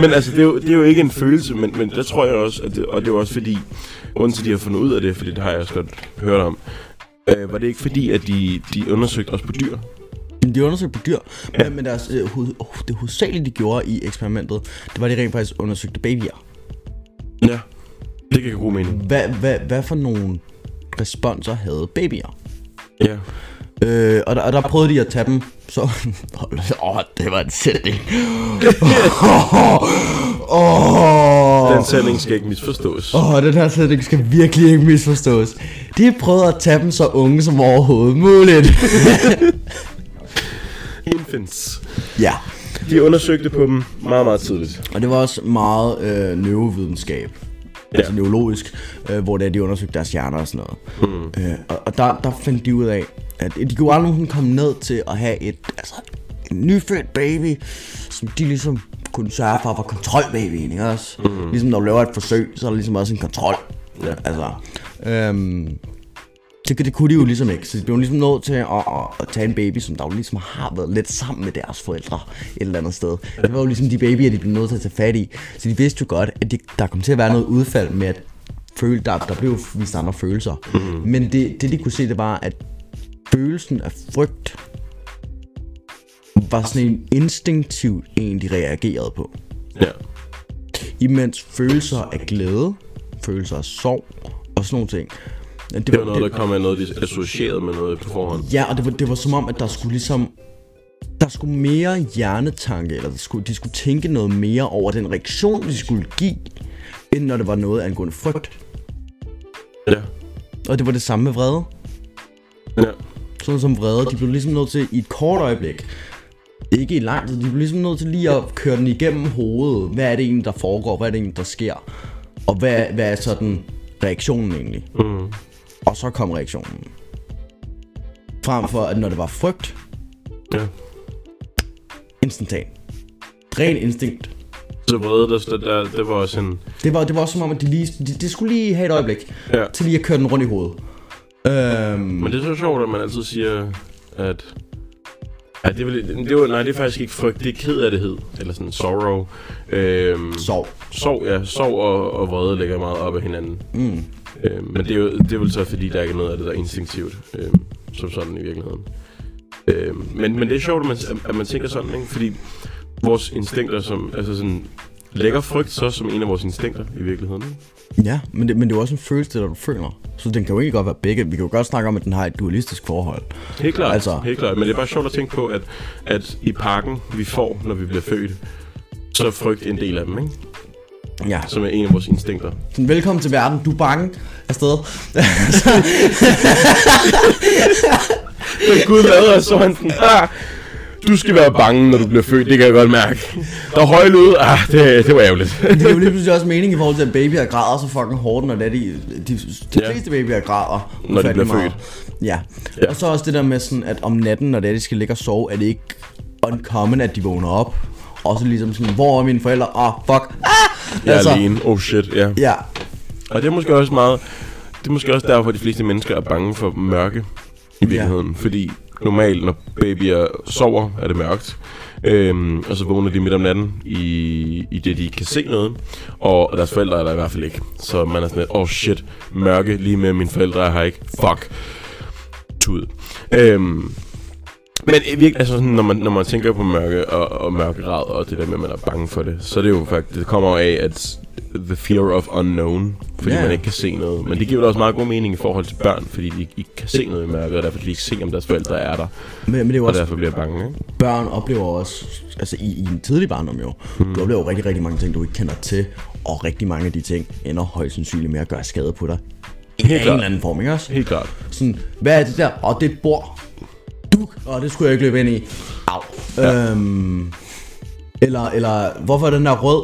Men altså, det er, jo, det er jo ikke en følelse, men, men der tror jeg også, at det, og det er også fordi, grunden til, de har fundet ud af det, fordi det har jeg også godt hørt om, øh, var det ikke fordi, at de, de undersøgte også på dyr? De undersøgte på dyr, men, ja. men deres, øh, hoved, oh, det hovedsageligt de gjorde i eksperimentet, det var de rent faktisk undersøgte babyer. Ja, det kan god mening. Hvad hva, hva for nogle responser havde babyer? Ja. Øh, og, der, og der prøvede de at tage dem, så... Åh, oh, det var en sætning. Åh, oh, oh. Den sætning skal ikke misforstås. Åh, oh, den her sætning skal virkelig ikke misforstås. De prøvede at tage dem så unge som overhovedet muligt. Infants. Ja. De undersøgte på dem meget, meget tidligt. Og det var også meget øh, neurovidenskab, ja. Altså neurologisk, øh, hvor det er, de undersøgte deres hjerner og sådan noget. Mm. Øh, og og der, der fandt de ud af, at de kunne aldrig komme ned til at have et, altså, en nyfødt baby, som de ligesom kunne sørge for at få kontrolbabyen, ikke også? Mm. Ligesom når du laver et forsøg, så er der ligesom også en kontrol. Ja. Altså, øhm, Det, det kunne de jo ligesom ikke, så de blev ligesom nødt til at, at, at tage en baby, som der jo ligesom har været lidt sammen med deres forældre et eller andet sted. Det var jo ligesom de babyer, de blev nødt til at tage fat i, så de vidste jo godt, at de, der kom til at være noget udfald med at føle, der, der blev vist andre følelser. Mm-hmm. Men det, det de kunne se, det var, at følelsen af frygt var sådan en instinktiv en, de reagerede på. Ja. Imens følelser af glæde, følelser af sorg og sådan nogle ting, Det, det var noget, det, der kom af noget, de associerede med noget på forhånd. Ja, og det var, det var som om, at der skulle ligesom... Der skulle mere hjernetanke, eller der skulle, de skulle tænke noget mere over den reaktion, de skulle give, end når det var noget angående frygt. Ja. Og det var det samme med vrede. Ja. Sådan som vrede, de blev ligesom nødt til i et kort øjeblik. Ikke i lang tid, de blev ligesom nødt til lige at køre den igennem hovedet. Hvad er det egentlig, der foregår? Hvad er det egentlig, der sker? Og hvad, hvad er sådan reaktionen egentlig? Mm. Og så kom reaktionen. Frem for, at når det var frygt. Ja. Instantan. Ren instinkt. Så brede der, der, det var også en... Det var, det var også som om, at de lige... Det de skulle lige have et øjeblik. Ja. Til lige at køre den rundt i hovedet. Øhm... Men det er så sjovt, at man altid siger, at... Ja, det, var, det var, nej, det er faktisk ikke frygt, det er kederlighed, eller sådan sorrow. Øhm, sorg. Sorg, ja. Sorg og, og vrede ligger meget op ad hinanden. Mm. Øhm, men det er, jo, det er vel så, fordi der ikke er noget af det, der er instinktivt, øhm, som sådan i virkeligheden. Øhm, men, men det er sjovt, at man, at man tænker sådan, ikke? Fordi vores instinkter, som, altså sådan, lægger frygt så som en af vores instinkter i virkeligheden. Ikke? Ja, men det, men det er jo også en følelse, der du føler. Så den kan jo egentlig godt være begge. Vi kan jo godt snakke om, at den har et dualistisk forhold. Helt klart, altså, helt klart. Men det er bare sjovt at tænke på, at, at i pakken, vi får, når vi bliver født, så er frygt en del af dem, ikke? Ja. Som er en af vores instinkter. Velkommen til verden, du er bange afsted. Men Gud lavede os sådan, ah, du skal være bange, når du bliver født, det kan jeg godt mærke. Der er højt ud, ah, det, det var ærgerligt. Men det er jo lige pludselig også meningen i forhold til, at babyer græder så fucking hårdt, når det er de, de, de ja. fleste babyer græder. Når de bliver født. Ja. ja, og så også det der med sådan, at om natten, når det er, de skal ligge og sove, er det ikke uncommon, at de vågner op. Og så ligesom sådan, hvor er mine forældre? Ah, oh, fuck. Ah! Jeg er altså, alene, oh shit, ja. ja. Og det er måske også meget, det er måske også derfor, at de fleste mennesker er bange for mørke i virkeligheden, ja. fordi normalt, når babyer sover, er det mørkt, øhm, og så vågner de midt om natten i, i det, de ikke kan se noget, og deres forældre er der i hvert fald ikke. Så man er sådan lidt, oh shit, mørke lige med mine forældre er her ikke, fuck, tud. Øhm, men virkelig, altså sådan, når man, når man tænker på mørke og, og mørkerad og det der med, at man er bange for det, så er det jo faktisk, det kommer af, at the fear of unknown, fordi yeah. man ikke kan se noget. Men det giver jo også meget god mening i forhold til børn, fordi de ikke kan se noget i mørket, og derfor kan de ikke se, om deres forældre er der. Men, men det er jo også, og derfor bliver bange, ikke? Børn oplever også, altså i, i en tidlig barndom jo, hmm. du oplever jo rigtig, rigtig mange ting, du ikke kender til, og rigtig mange af de ting ender højst sandsynligt med at gøre skade på dig. I en eller anden form, ikke også? Helt klart. Sådan, hvad er det der? Og det er et bord. Duk! Og det skulle jeg ikke løbe ind i. Au. Ja. Øhm, eller, eller, hvorfor er den der rød?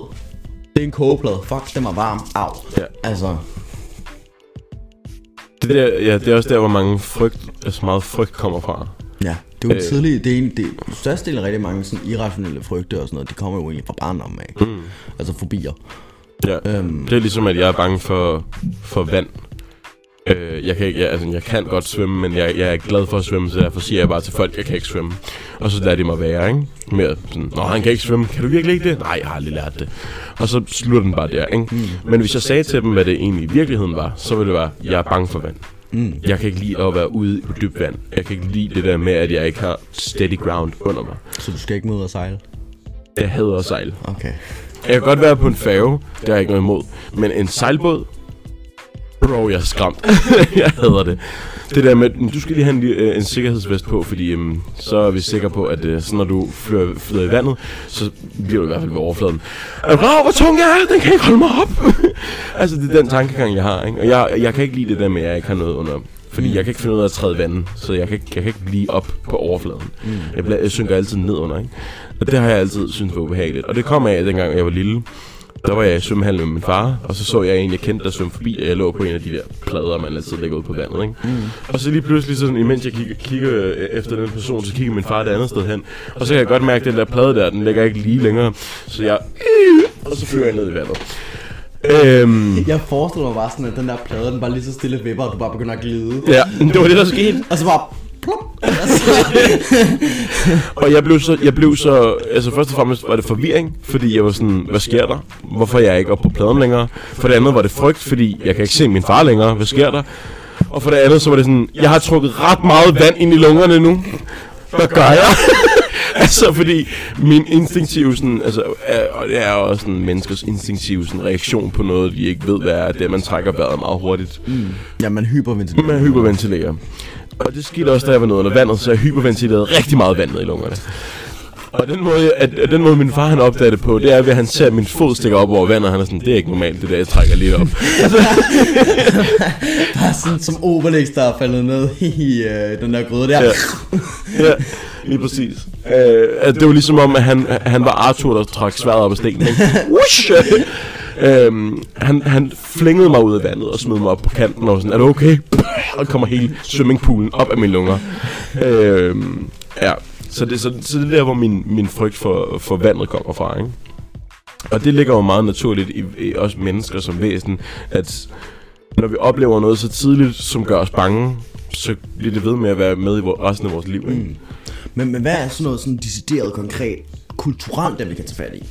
Det er en kogeplade. Fuck, den var varm. Au. Ja. Altså. Det der, ja, det er også der, hvor mange frygt, altså meget frygt kommer fra. Ja, det er jo øh. tidligt. Det er en, det er størstedelen af rigtig mange sådan irrationelle frygter og sådan noget. De kommer jo egentlig fra barndommen af. Mm. Altså fobier. Ja. Øhm. Det er ligesom, at jeg er bange for, for vand. Øh, jeg kan ikke, jeg, altså, jeg kan godt svømme, men jeg, jeg er glad for at svømme, så derfor siger jeg bare til folk, jeg kan ikke svømme. Og så lader de mig være, ikke? Mere sådan, nå, han kan ikke svømme, kan du virkelig ikke det? Nej, jeg har aldrig lært det. Og så slutter den bare der, ikke? Mm. Men hvis jeg sagde til dem, hvad det egentlig i virkeligheden var, så ville det være, jeg er bange for vand. Mm. Jeg kan ikke lide at være ude på dybt vand. Jeg kan ikke lide det der med, at jeg ikke har steady ground under mig. Så du skal ikke med ud og sejle? Jeg hader at sejle. Okay. Jeg kan godt være på en færge, det har jeg ikke noget imod. Men en sejlbåd? Bro, jeg er skræmt. Jeg hader det. Det der med, du skal lige have en, øh, en sikkerhedsvest på, fordi øh, så er vi sikre på, at øh, så når du flyder, flyder i vandet, så bliver du i hvert fald ved overfladen. Bro, hvor tung jeg er! Den kan ikke holde mig op! Altså, det er den tankegang, jeg har, ikke? Og jeg, jeg kan ikke lide det der med, at jeg ikke har noget under. Fordi mm. jeg kan ikke finde ud af at træde vandet, så jeg kan, jeg kan ikke blive op på overfladen. Mm. Jeg, jeg synker altid ned under, ikke? Og det har jeg altid syntes var ubehageligt. Og det kom af, dengang jeg var lille. Der var jeg i svømmehallen med min far, og så så jeg en, jeg kendte, der svømte forbi, og jeg lå på en af de der plader, man altid lægger ud på vandet, ikke? Mm. Og så lige pludselig, sådan, imens jeg kigger, kigger efter den person, så kigger min far det andet sted hen. Og så kan jeg godt mærke, at den der plade der, den ligger ikke lige længere. Så jeg... Og så flyver jeg ned i vandet. Øhm. Jeg forestiller mig bare sådan, at den der plade, den bare lige så stille vipper, og du bare begynder at glide. Ja, det var det, der skete. Og så bare... Og jeg blev så, jeg blev så, altså først og fremmest var det forvirring, fordi jeg var sådan, hvad sker der? Hvorfor er jeg ikke oppe på pladen længere? For det andet var det frygt, fordi jeg kan ikke se min far længere, hvad sker der? Og for det andet så var det sådan, jeg har trukket ret meget vand ind i lungerne nu. Hvad gør jeg? Altså fordi min instinktive sådan, altså, og det er også sådan menneskers instinktive sådan, reaktion på noget, de ikke ved hvad er, det man trækker vejret meget hurtigt. Mm. Ja, man hyperventilerer. Man hyperventilerer. Og det skete også, da jeg var nede under vandet, så jeg hyperventilerede rigtig meget vand ned i lungerne. Og den måde, at, at den måde min far han opdagede det på, det er ved at han ser min fod stikker op over vandet, og han er sådan, det er ikke normalt, det der, jeg trækker lige op. Bare sådan som Obelix, der er faldet ned i øh, den der grøde der. Ja, ja lige præcis. Øh, det var ligesom om, at han, han var Arthur, der trak sværdet op af stenen. Øhm, han, han flængede mig ud af vandet og smed mig op på kanten og sådan, er du okay? Og kommer hele swimmingpoolen op af mine lunger. øhm, ja, så det, så, så det er der, hvor min, min frygt for, for vandet kommer fra, ikke? Og det ligger jo meget naturligt i, i os mennesker som væsen, at når vi oplever noget så tidligt, som gør os bange, så bliver det ved med at være med i resten af vores liv, ikke? Mm. Men, men hvad er sådan noget sådan decideret, konkret, kulturelt, der vi kan tage fat i?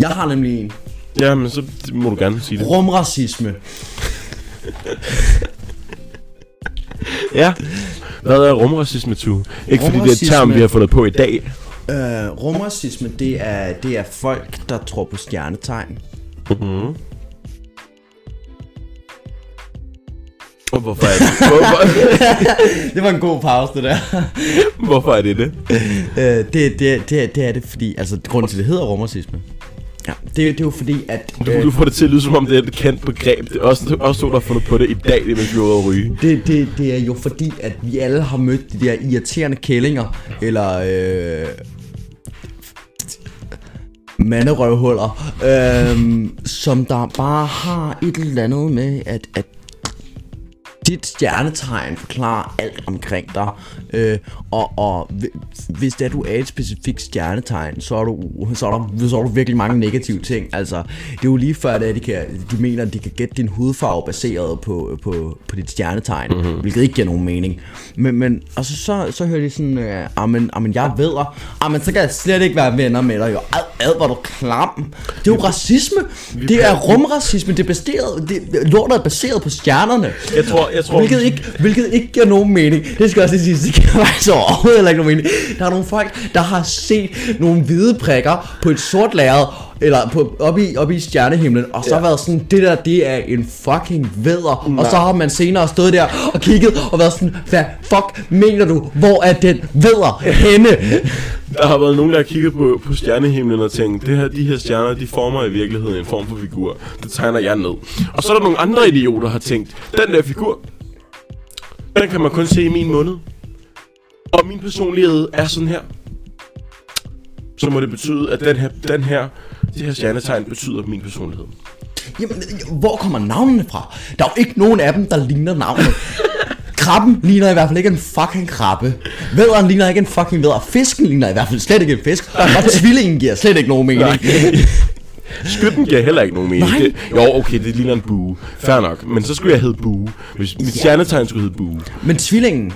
Jeg har nemlig en. Ja, men så må du gerne sige det. Rumracisme. Ja. Hvad er rumracisme, Tue? Ikke rumracisme, fordi det er et term, vi har fundet på i dag. Øh, rumracisme, det er, det er folk, der tror på stjernetegn. Mm-hmm. Og hvorfor er det? Hvorfor? Det var en god pause, det der. Hvorfor er det det? Øh, det, det, det, det er det, fordi... Altså, grunden til, det hedder rumracisme. Ja, det, det er jo fordi, at... Du, øh, du får det til at lyde, som om det er et kendt begreb. Det er også, også nogen, der har fundet på det i dag, det mens vi var ude at ryge. Det, det, det er jo fordi, at vi alle har mødt de der irriterende kællinger, eller... Øh, manderøvhuller, øh, som der bare har et eller andet med, at... at dit stjernetegn forklarer alt omkring dig, øh, og, og hvis det er, du er et specifikt stjernetegn, så er, du, så, er der, så er der virkelig mange negative ting. Altså, det er jo lige før, at de, kan, de mener, at de kan gætte din hudfarve baseret på, på, på dit stjernetegn, mm-hmm. hvilket ikke giver nogen mening. Men, men altså, så, så hører de sådan, øh, amen, amen, jeg er vædder, amen, så kan jeg slet ikke være venner med dig, jo. Ad, ad, hvor du klam. Det er jo racisme, det er rumracisme, det er baseret, det, lortet er baseret på stjernerne. Jeg tror, Jeg tror, hvilket, ikke, hvilket ikke giver nogen mening. Det skal jeg også lige sige, det giver faktisk overhovedet heller ikke nogen mening. Der er nogle folk, der har set nogle hvide prikker på et sort lærred, eller på, oppe, i, oppe i stjernehimlen, og så ja. Har været sådan, det der, det er en fucking vædder. Nej. Og så har man senere stået der og kigget og været sådan, hvad fuck mener du, hvor er den vædder henne? Der har været nogen, der har kigget på, på stjernehimlen og tænkt, det her, de her stjerner, de former i virkeligheden en form for figur. Det tegner jeg ned. Og så er der nogle andre idioter, der har tænkt, den der figur, den kan man kun se i min måned. Og min personlighed er sådan her. Så må det betyde, at den her, den her, det her stjernetegn betyder min personlighed. Jamen, hvor kommer navnene fra? Der er jo ikke nogen af dem, der ligner navnet. Krabben ligner i hvert fald ikke en fucking krabbe. Vædderen ligner ikke en fucking vædder. Fisken ligner i hvert fald slet ikke en fisk. Og tvillingen giver slet ikke nogen mening. Skytten giver heller ikke nogen mening. Det, jo, okay, det ligner en bue. Fair nok, men så skulle jeg hedde bue. Hvis mit stjernetegn skulle hedde bue. Men tvillingen?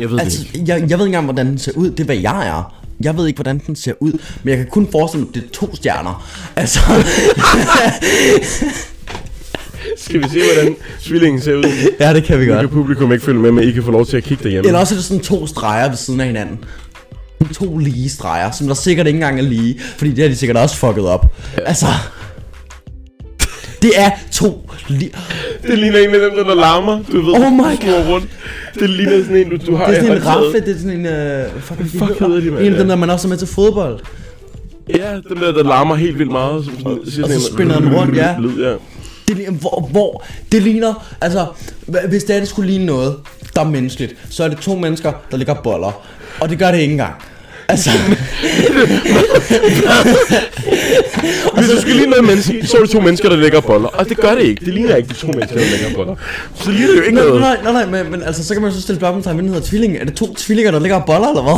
Jeg ved altså, det ikke. Jeg, jeg ved ikke engang, hvordan den ser ud. Det er, hvad jeg er. Jeg ved ikke, hvordan den ser ud, men jeg kan kun forestille mig, at det er to stjerner. Altså... Skal vi se, hvordan tvillingen ser ud? Ja, det kan vi godt. Nu kan publikum ikke følge med, men I kan få lov til at kigge derhjemme. Eller også er det sådan to streger ved siden af hinanden. To lige streger, som der sikkert ikke engang er lige. Fordi det har de sikkert også fucket op. Ja. Altså... Det er to lige... Det ligner en af dem, der larmer. Du ved, oh my god. Rundt. Det ligner sådan en, du, du har i håndtaget. Det er sådan en rafle, det er sådan en... Uh, fuck, fuck hedder de, man. En af dem, der man også er med til fodbold. Ja, dem der, der larmer helt vildt meget. Som sådan, og siger og sådan så en, spinner den rundt, ja. Lyd, ja. Det ligner, hvor, hvor... Det ligner... Altså, hvis det er, det skulle ligne noget, der er menneskeligt, så er det to mennesker, der ligger boller. Og det gør det ikke engang. Altså... Hvis du skulle ligne noget menneske, så er det to mennesker, der lægger boller. Og det gør det ikke. Det ligner ikke de to mennesker, der lægger boller. Så ligner det jo ikke noget. Nej, nej, nej, men, men altså, så kan man jo så stille spørgsmålstegn, hvad hedder tvilling? Er det to tvillinger, der lægger boller, eller hvad?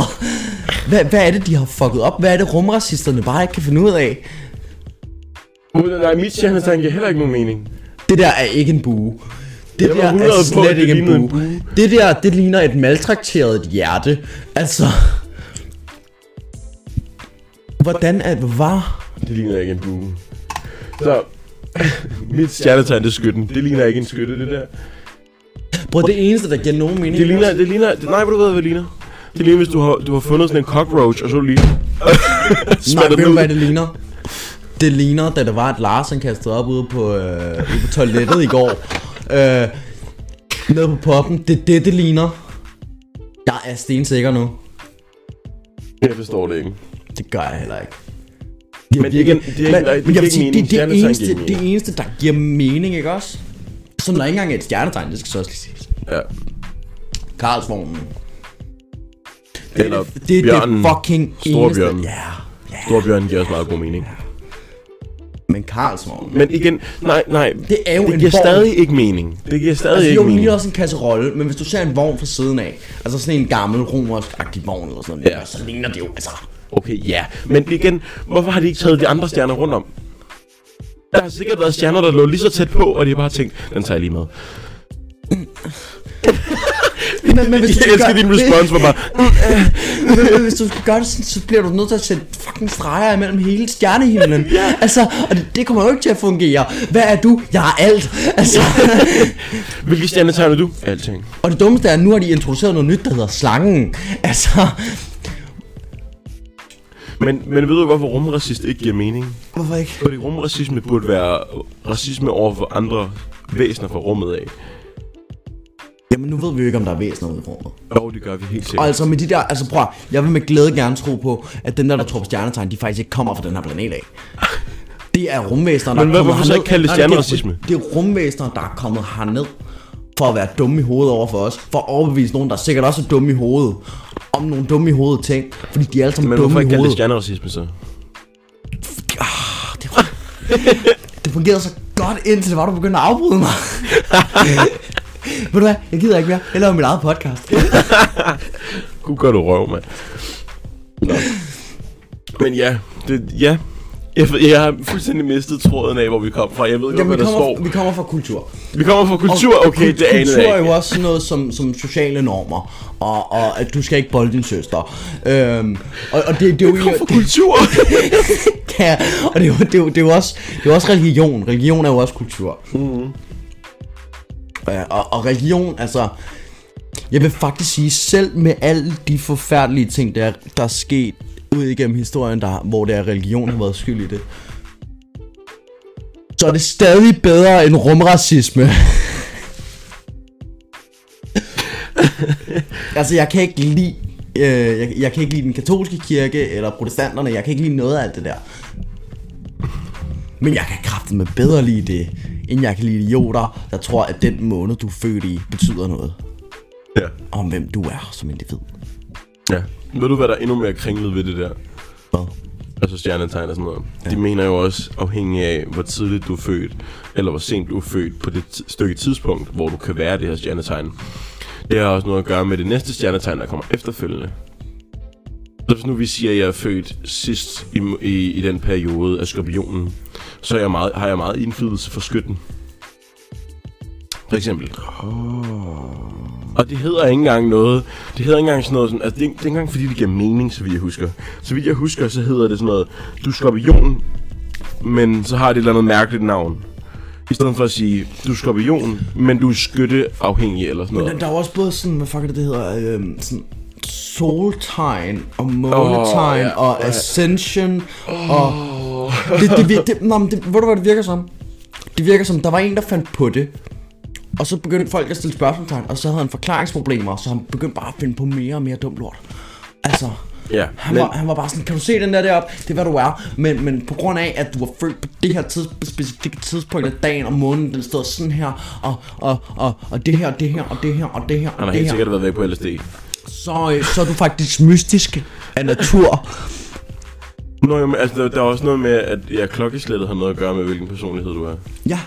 Hva, hvad er det, de har fucket op? Hvad er det, rumracisterne bare ikke kan finde ud af? Nej, mit stjernetegn giver heller ikke nogen mening. Det der er ikke en bue. Det der er slet ikke en bue. Det der, det ligner et maltrakteret hjerte. Altså... Hvordan er det, var? Det ligner ikke en bue. Så, mit stjernetegn, det er skytten. Det ligner ikke en skytte, det der. Bror, det eneste, der giver nogen mening. Det ligner, det ligner, det, nej, hvor du ved, hvad det ligner. Det ligner, hvis du har, du har fundet sådan en cockroach, og så lige... nej, ved du, hvad det ligner? Det ligner, da der var, at Lars, han kastede op ude på, øh, ude på toilettet i går. Øh, nede på poppen. Det er det, det ligner. Jeg er stensikker nu. Jeg forstår det ikke. Det gør jeg heller ikke. Det men virkelig, det, det, man, det, det, det, sige, det, det er eneste, det mening. Eneste, der giver mening, ikke også? Som der ikke engang er et stjernetegn, det skal så også lige siges. Ja. Karlsvognen. Det, Eller det, det, bjørnen. Det fucking eneste. Storbjørnen. Ja. Yeah. Storbjørnen giver også meget god mening. Men Karlsvognen. Men igen, nej, nej. Det er jo det en giver vogn. Stadig ikke mening. Det giver stadig altså, ikke jo, mening. Det er jo også en kasserolle, men hvis du ser en vogn fra siden af, altså sådan en gammel romersk-agtig vogn eller sådan noget, ja. Så ligner det jo altså... Okay, ja. Men igen, hvorfor har de ikke taget de andre stjerner rundt om? Der har sikkert været stjerner, der lå lige så tæt på, og de har bare tænkt, den tager jeg lige med. men, men hvis jeg elsker din respons for mig. Men hvis du skal gøre det sådan, så bliver du nødt til at sætte fucking streger imellem hele stjernehimlen. ja. Altså, og det, det kommer jo ikke til at fungere. Hvad er du? Jeg er alt. Altså. Hvilke stjernetegn er du? Alting. Og det dummeste er, at nu har de introduceret noget nyt, der hedder slangen. Altså... Men, men ved du, hvorfor rumracist ikke giver mening? Hvorfor ikke? Fordi rumracisme burde være racisme over for andre væsener fra rummet af. Jamen nu ved vi jo ikke, om der er væsener ude i rummet. Jo, det gør vi helt sikkert. Og altså med de der, altså prøv, jeg vil med glæde gerne tro på, at dem der, der tror på stjernetegn, de faktisk ikke kommer fra den her planet af. Det er rumvæsener, der, der er kommet herned. Det er rumvæsener, der er kommet herned for at være dumme i hovedet over for os, for at overbevise nogen, der sikkert også er dumme i hovedet, om nogle dumme i hovedet ting, fordi de er alle sammen dumme i hovedet. Men hvorfor ikke kalde det stjerneracisme så? Ah, det, var... det fungerede så godt, indtil det var, du begyndte at afbryde mig. Ved du hvad, jeg gider ikke mere, jeg laver mit eget podcast. Gud gør du røv, mand. Men ja, det, ja. Jeg, jeg har fuldstændig mistet tråden af, hvor vi kom fra. Jeg ved ikke, jamen, hvad der står. Vi kommer fra kultur. Vi kommer fra kultur, og, okay, det anede jeg ikke. Kultur er jo også sådan noget som, som sociale normer, og, og at du skal ikke bolde din søster. Øhm, og, og det, det er jo... Vi kommer fra kultur! Ja, og det er, det, er, det, er jo, det er jo også, det er også religion. Religion er jo også kultur. Mm-hmm. Og, og religion, altså... Jeg vil faktisk sige, selv med alle de forfærdelige ting, der, der er sket ud igennem historien, der, hvor det er religion har været skyld i det, så er det stadig bedre end rumracisme. Altså jeg kan ikke lide øh, jeg, jeg kan ikke lide den katolske kirke eller protestanterne. Jeg kan ikke lide noget af alt det der. Men jeg kan kraftedme bedre lide det, end jeg kan lide idioter, der tror at den måned du er født i betyder noget, ja, om hvem du er som individ. Ja. Ved du hvad der er endnu mere kringlet ved det der? Hvad? Altså stjernetegn og sådan noget, ja. De mener jo også afhængig af hvor tidligt du er født, eller hvor sent du er født på det t- stykke tidspunkt, hvor du kan være det her stjernetegn. Det har også noget at gøre med det næste stjernetegn, der kommer efterfølgende. Så hvis nu vi siger at jeg er født sidst i, i, i den periode af skorpionen, så er jeg meget, har jeg meget indflydelse for skytten, for eksempel. Oh. Og det hedder ikke engang noget, det hedder ikke engang sådan noget sådan, altså det er, det er ikke engang fordi det giver mening, så vidt jeg husker. Så vidt jeg husker, så hedder det sådan noget, du er skorpion, men så har det et eller andet mærkeligt navn. I stedet for at sige, du er skorpion, men du er skytteafhængig eller sådan noget. Men der er også både sådan, hvad fuck er det, det hedder, øh, sådan soltegn og måletegn, oh, og ascension, oh, og... Det, det, det, det, nå, men det, ved du hvad det virker som? Det virker som, der var en der fandt på det. Og så begyndte folk at stille spørgsmålstegn, og så havde han forklaringsproblemer, så han begyndte bare at finde på mere og mere dumt lort. Altså, yeah, han, men... var, han var bare sådan, kan du se den der deroppe? Det er hvad du er, men, men på grund af, at du var født på det her tids, specifikke tidspunkt af dagen og måneden, den stod sådan her, og, og, og, og det her, og det her, og det her, og det her, og han har helt her, sikkert været væk på L S D. Så, så er du faktisk mystisk af natur. Nå jo, men altså, der, der er også noget med, at ja, klokkeslættet har noget at gøre med, hvilken personlighed du er. Ja.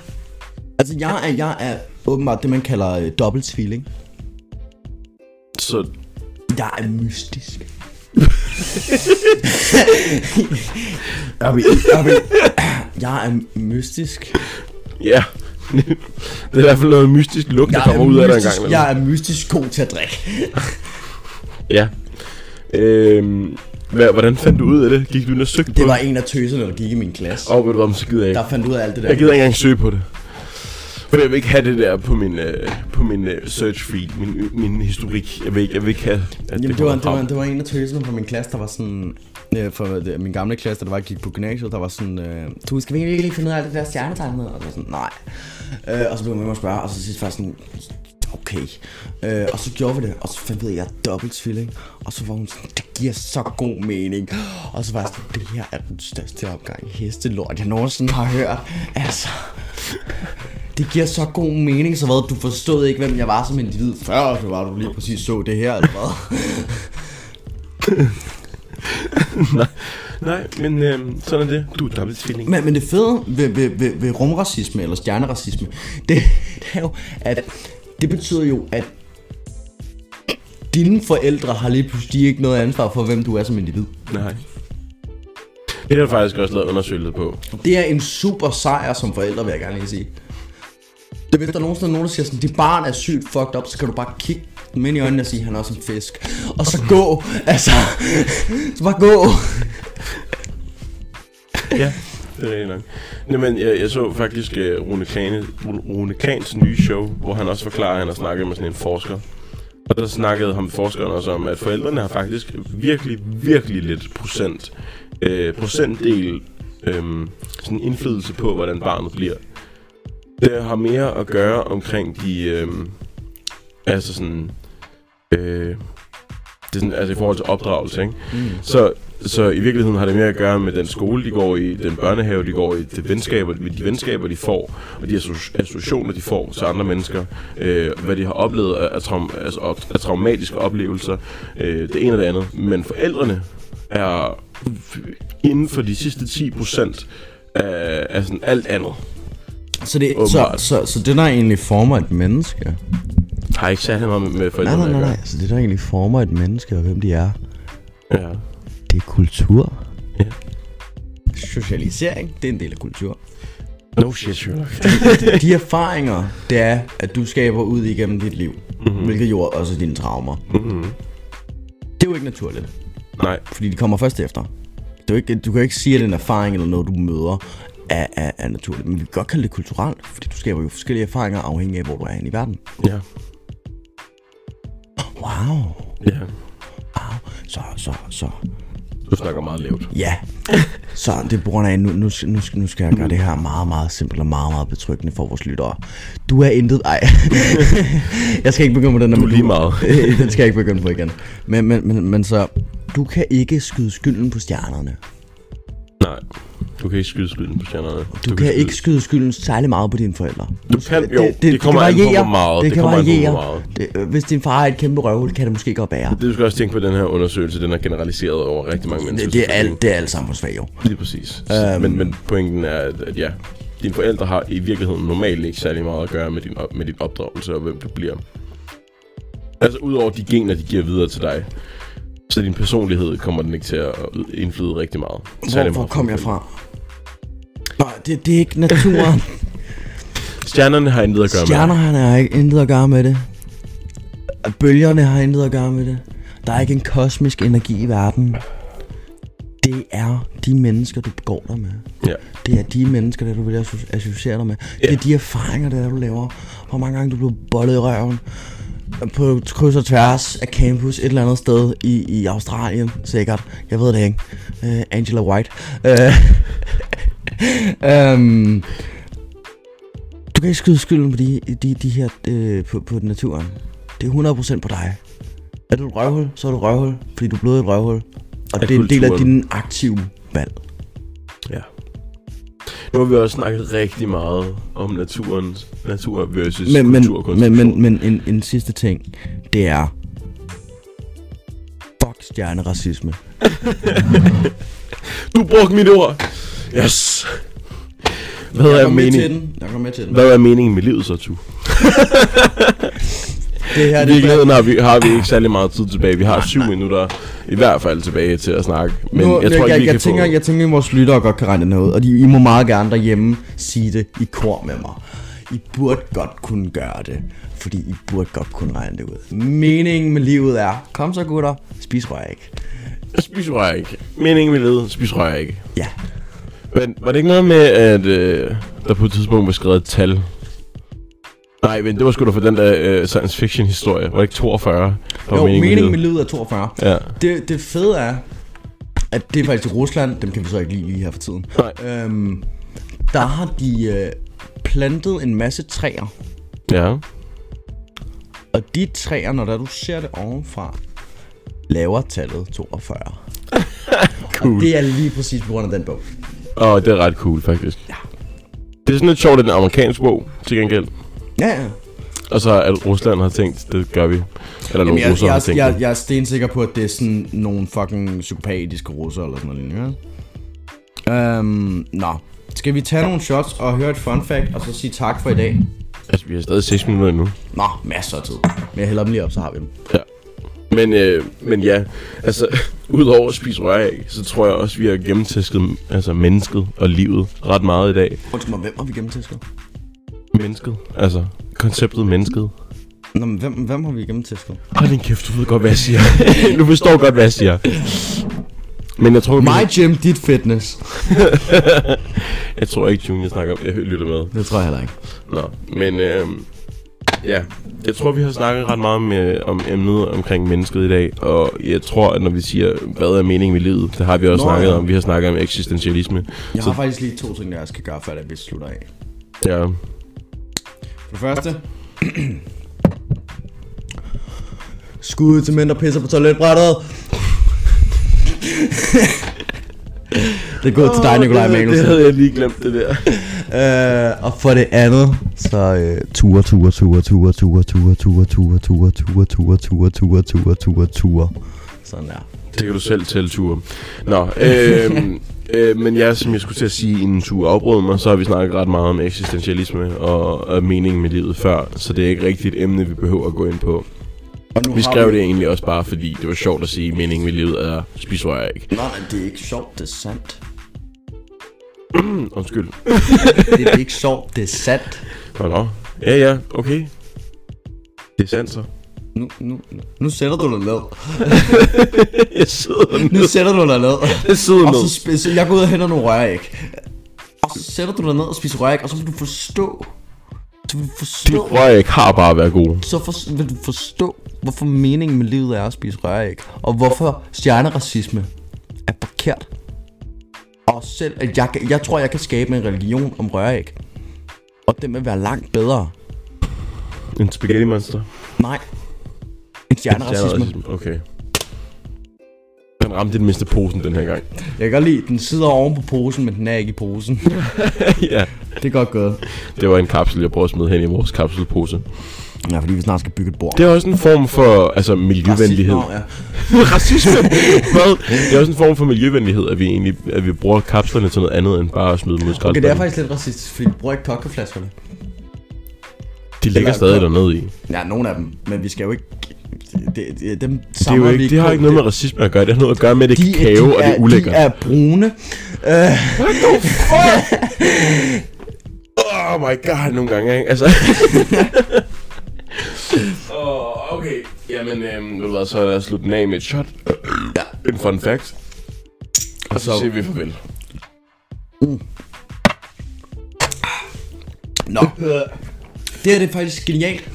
Altså, jeg er, jeg er åbenbart det, man kalder øh, dobbeltfeeling. Så... Jeg er mystisk. jeg, er, jeg, er, jeg er mystisk. Ja. Det er i hvert fald noget mystisk lugt, der kommer ud af dig en gang. Jeg er mystisk god til at drikke. Ja. Øhm... Hvordan fandt du ud af det? Gik du ind og søgte det på det? Det var en af tøserne, der gik i min klasse. Åh, oh, ved du hvad, så gider jeg ikke. Der fandt ud af alt det der. Jeg gider ikke engang søge på det. Men jeg vil ikke have det der på min, øh, på min øh, search feed, min, min historik. Jeg vil ikke, jeg vil ikke have, at jamen, det, det, var, det, var, det var en af tøsene fra min klasse, der var sådan... Øh, fra det, min gamle klasse, der var gik på gymnasiet, der var sådan... Øh, du, skal vi virkelig finde ud af det der stjernetegn med? Og så var sådan, nej. Øh, og så blev jeg med mig at spørge, og så sidst var sådan... Okay. Øh, og så gjorde vi det, og så fandt jeg, at jeg er dobbelttvilling. Og så var hun sådan, det giver så god mening. Og så var jeg sådan, det her er den største opgang i hestelort, jeg nogensinde har hørt. Altså... Det giver så god mening, så hvad, du forstod ikke, hvem jeg var som individ før, så var du lige præcis så det her, eller hvad? Nej, nej, men øh, sådan er det. Du er dobbeltfeeling. Men, men det fede ved, ved, ved, ved rumracisme, eller stjerneracisme, det, det er jo, at det betyder jo, at dine forældre har lige pludselig ikke noget ansvar for, hvem du er som individ. Nej. Det har jeg faktisk også lavet undersøgelser på. Det er en super sejr som forældre, vil jeg gerne lige sige. Det hvis der nogensinde er nogen, der siger sådan, dit barn er sygt fucked up, så kan du bare kigge dem ind i øjnene og sige, han er også en fisk. Og så gå, altså, så bare gå. Ja, det er rigtig nok. Jamen, jeg, jeg så faktisk uh, Rune, Kane, Rune Kahns nye show, hvor han også forklarer, at han har snakket med sådan en forsker. Og der snakkede ham forskeren også om, at forældrene har faktisk virkelig, virkelig lidt procent, øh, procentdel øh, sådan indflydelse på, hvordan barnet bliver. Det har mere at gøre omkring de, øh, Altså sådan... Øh, det er sådan, altså i forhold til opdragelse, ikke? Mm. Så, så i virkeligheden har det mere at gøre med den skole, de går i, den børnehave, de går i, det venskaber, de venskaber, de får, og de associationer, de får til andre mennesker, øh, hvad de har oplevet af, traum- altså, af traumatiske oplevelser, øh, det ene og det andet. Men forældrene er inden for de sidste ti procent af, af sådan alt andet. Så det, så, så, så det der egentlig former et menneske? Har ikke særlig meget med forældrene. Nej, nej, nej, nej. Så det der egentlig former et menneske og hvem de er. Ja. Det er kultur. Ja. Socialisering, det er en del af kultur. No shit, Sherlock. de, de erfaringer, det er, at du skaber ud igennem dit liv, mm-hmm. hvilket jo også dine traumer. Mm-hmm. Det er jo ikke naturligt. Nej. Fordi de kommer først efter. Du, ikke, du kan jo ikke sige, at det er en erfaring eller noget, du møder. Er, er, er naturligt, men vi kan godt kalde det kulturelt, fordi du skaber jo forskellige erfaringer afhængig af, hvor du er i verden. Ja. Yeah. Wow. Ja. Yeah. Wow. Så, så, så. Du snakker meget lavt. Ja. Så det er på grund af, nu, nu, nu, nu skal jeg gøre det her meget, meget simpelt og meget, meget betryggende for vores lyttere. Du er intet... Ej. Jeg skal ikke begynde på den. Du er lige meget. Den skal jeg ikke begynde på igen. Men, men, men, men så, du kan ikke skyde skylden på stjernerne. Nej. Du kan ikke skyde skylden på stjernerne. Du, du kan, kan skyde... ikke skyde skylden særlig meget på dine forældre. Du kan jo, det, det, det, det kommer an på hvor meget. Det, det kommer an på hvor meget. Det, hvis din far er et kæmpe røvhul, kan det måske godt være. Det, du skal også tænke på, den her undersøgelse, den er generaliseret over rigtig mange mennesker. Det, det, er, alt, det er alt samfundsfag, jo. Lige præcis. Øhm, men, men pointen er, at, at ja, dine forældre har i virkeligheden normalt ikke særlig meget at gøre med din, op, med din opdragelse og hvem du bliver. Altså udover de gener, de giver videre til dig. Så din personlighed kommer den ikke til at indflyde rigtig meget. Hvor, hvor kom jeg fra? Nej, det, det er ikke naturen. Stjernerne har intet at gøre med det. Stjernerne har ikke intet at gøre med det. Bølgerne har intet at gøre med det. Der er ikke en kosmisk energi i verden. Det er de mennesker, du går der med. Ja. Det er de mennesker, der du vil associere dig med. Ja. Det er de erfaringer, der du laver. Hvor mange gange du blev bollet i røven. På kryds og tværs af campus et eller andet sted i, i Australien, sikkert. Jeg ved det ikke. Uh, Angela White. Uh, um, du kan ikke skyde skylden på de, de, de her, uh, på, på naturen. Det er hundrede procent på dig. Er du et røvhul, så er du et røvhul, fordi du er blevet et røvhul. Og det er en del af din aktive valg. Ja. Nu har vi også snakket rigtig meget om naturen, natur versus men, kulturkonstruktion. Men, men, men, men en, en sidste ting, det er... Fuck stjerneracisme. Du brugte mit ord! Yes! Hvad jeg er meningen? Jeg går med til den. Hvad er meningen med livet så, Tu? Det her, I virkeligheden har vi, har vi ikke særlig meget tid tilbage. Vi har syv minutter i hvert fald tilbage til at snakke. Men nu, jeg tror ikke, jeg, vi jeg kan tænker, få... Jeg tænker, at vores lyttere godt kan regne det noget. Og de, I må meget gerne derhjemme sige det i kor med mig. I burde godt kunne gøre det. Fordi I burde godt kunne regne det ud. Meningen med livet er, kom så gutter, spis røg ikke. Spis røg ikke. Meningen med livet, spis røg ikke. Ja. Men var det ikke noget med, at øh, der på et tidspunkt var skrevet et tal? Nej, men det var sgu da for den der uh, science fiction historie. Var det ikke toogfyrre? Jo, meningen med livet er toogfyrre. Ja. Det, det fede er, at det er faktisk i Rusland. Dem kan vi så ikke lide lige her for tiden. Nej. Øhm, der har de øh, plantet en masse træer. Ja. Og de træer, når du ser det ovenfra, laver tallet toogfyrre. Cool. Og det er lige præcis på grund af den bog. Åh, oh, det er ret cool faktisk. Ja. Det er sådan lidt sjovt, at den amerikanske bog til gengæld. Ja, ja. Og så at Rusland har tænkt, det gør vi. Eller nogle russere jeg, har tænkt jeg, jeg, jeg er stensikker på, at det er sådan nogle fucking psykopatiske russere eller sådan noget. Ja? Øhm, nå. Skal vi tage nogle shots og høre et fun fact, og så sige tak for i dag? Altså, vi har stadig seks minutter endnu. Nå, masser af tid. Men jeg hælder dem lige op, så har vi dem. Ja. Men, øh, men ja, altså, udover at spise røræg, så tror jeg også, vi har gennemtæsket altså, mennesket og livet ret meget i dag. Undskyld mig, hvem har vi gennemtæsket? Mennesket, altså konceptet mennesket. Nå, men hvem, hvem har vi gennemtæsket? Åh, din kæft, du ved godt, hvad jeg siger. Du forstår godt, hvad jeg siger. Men jeg tror... My gym, dit fitness. Jeg tror ikke, Junior snakker om... Jeg lytter med. Det tror jeg heller ikke. Nå, men øhm, ja. Jeg tror, vi har snakket ret meget med, om emnet omkring mennesket i dag. Og jeg tror, at når vi siger, hvad er meningen med livet? Det har vi også Nå, snakket om. Vi har snakket om eksistentialisme. Jeg så... har faktisk lige to ting, der jeg skal gøre, før vi slutter af. Ja. For det første, Skud til mænd, der pisser på toiletbrættet. Det er gået oh, til dig, Nikolaj Magnus. Det havde jeg lige glemt, det der. Uh, og for det andet, så ture, ture, ture, ture, ture, ture, ture, ture, ture, ture, ture, ture, ture, ture, ture, ture. Sådan der. Det kan du selv tælle ture. Nå, øhm... Øh, men ja, som jeg skulle til at sige, inden du afbrød mig, så har vi snakket ret meget om eksistentialisme og, og meningen med livet før, så det er ikke rigtigt et emne, vi behøver at gå ind på. Vi skrev vi... det egentlig også bare, fordi det var sjovt at sige, at meningen med livet er spiserøjer ikke. Nej, det er ikke sjovt, det er sandt. Undskyld. Det er ikke sjovt, det er sandt. Nå, nå. Ja, ja, okay. Det er sandt så. Nu, nu, nu sætter du dig ned. Jeg sidder ned. Nu sætter du dig ned. Jeg sidder ned. Og så spiser, jeg går ud og henter nogle røræg. Og så sætter du dig ned og spiser røræg, og så vil du forstå. Så vil du forstå. De røræg har bare været gode. Så for, vil du forstå, hvorfor meningen med livet er at spise røræg. Og hvorfor stjerneracisme er forkert. Og selv, at jeg, jeg tror, jeg kan skabe en religion om røræg. Og den vil være langt bedre. En spaghetti monster? Nej. Stjerneracisme. Okay. Den ramte den mindste posen den her gang. Jeg kan lide, den sidder oven på posen, men den er ikke i posen. Ja. Det er godt gået. Det var en kapsel, jeg prøver at smide hen i vores kapselpose. Ja, fordi vi snart skal bygge et bord. Det er også en form for, altså, miljøvenlighed. Racisme, ja. Racisme. Det er også en form for miljøvenlighed, at vi egentlig, at vi bruger kapslerne til noget andet, end bare at smide dem ud i skraldespanden. Okay, det er faktisk lidt racistisk, fordi vi bruger ikke kokkeflaskerne. De ligger stadig dernede i. Ja, nogle af dem, men vi skal jo ikke... Det, det, dem det, er jo ikke, det har ikke noget med racisme at gøre. Det har noget at gøre med det de, kave de er, og det ulækkert. De er brune. uh. What the fuck? Oh my god, nogle gange, ikke? Altså oh, okay. Jamen, øhm, ved du hvad, så er jeg slutten af med et shot. Ja. En fun fact. Og så, så siger vi farvel. uh. Nå. Det her, det er faktisk genialt.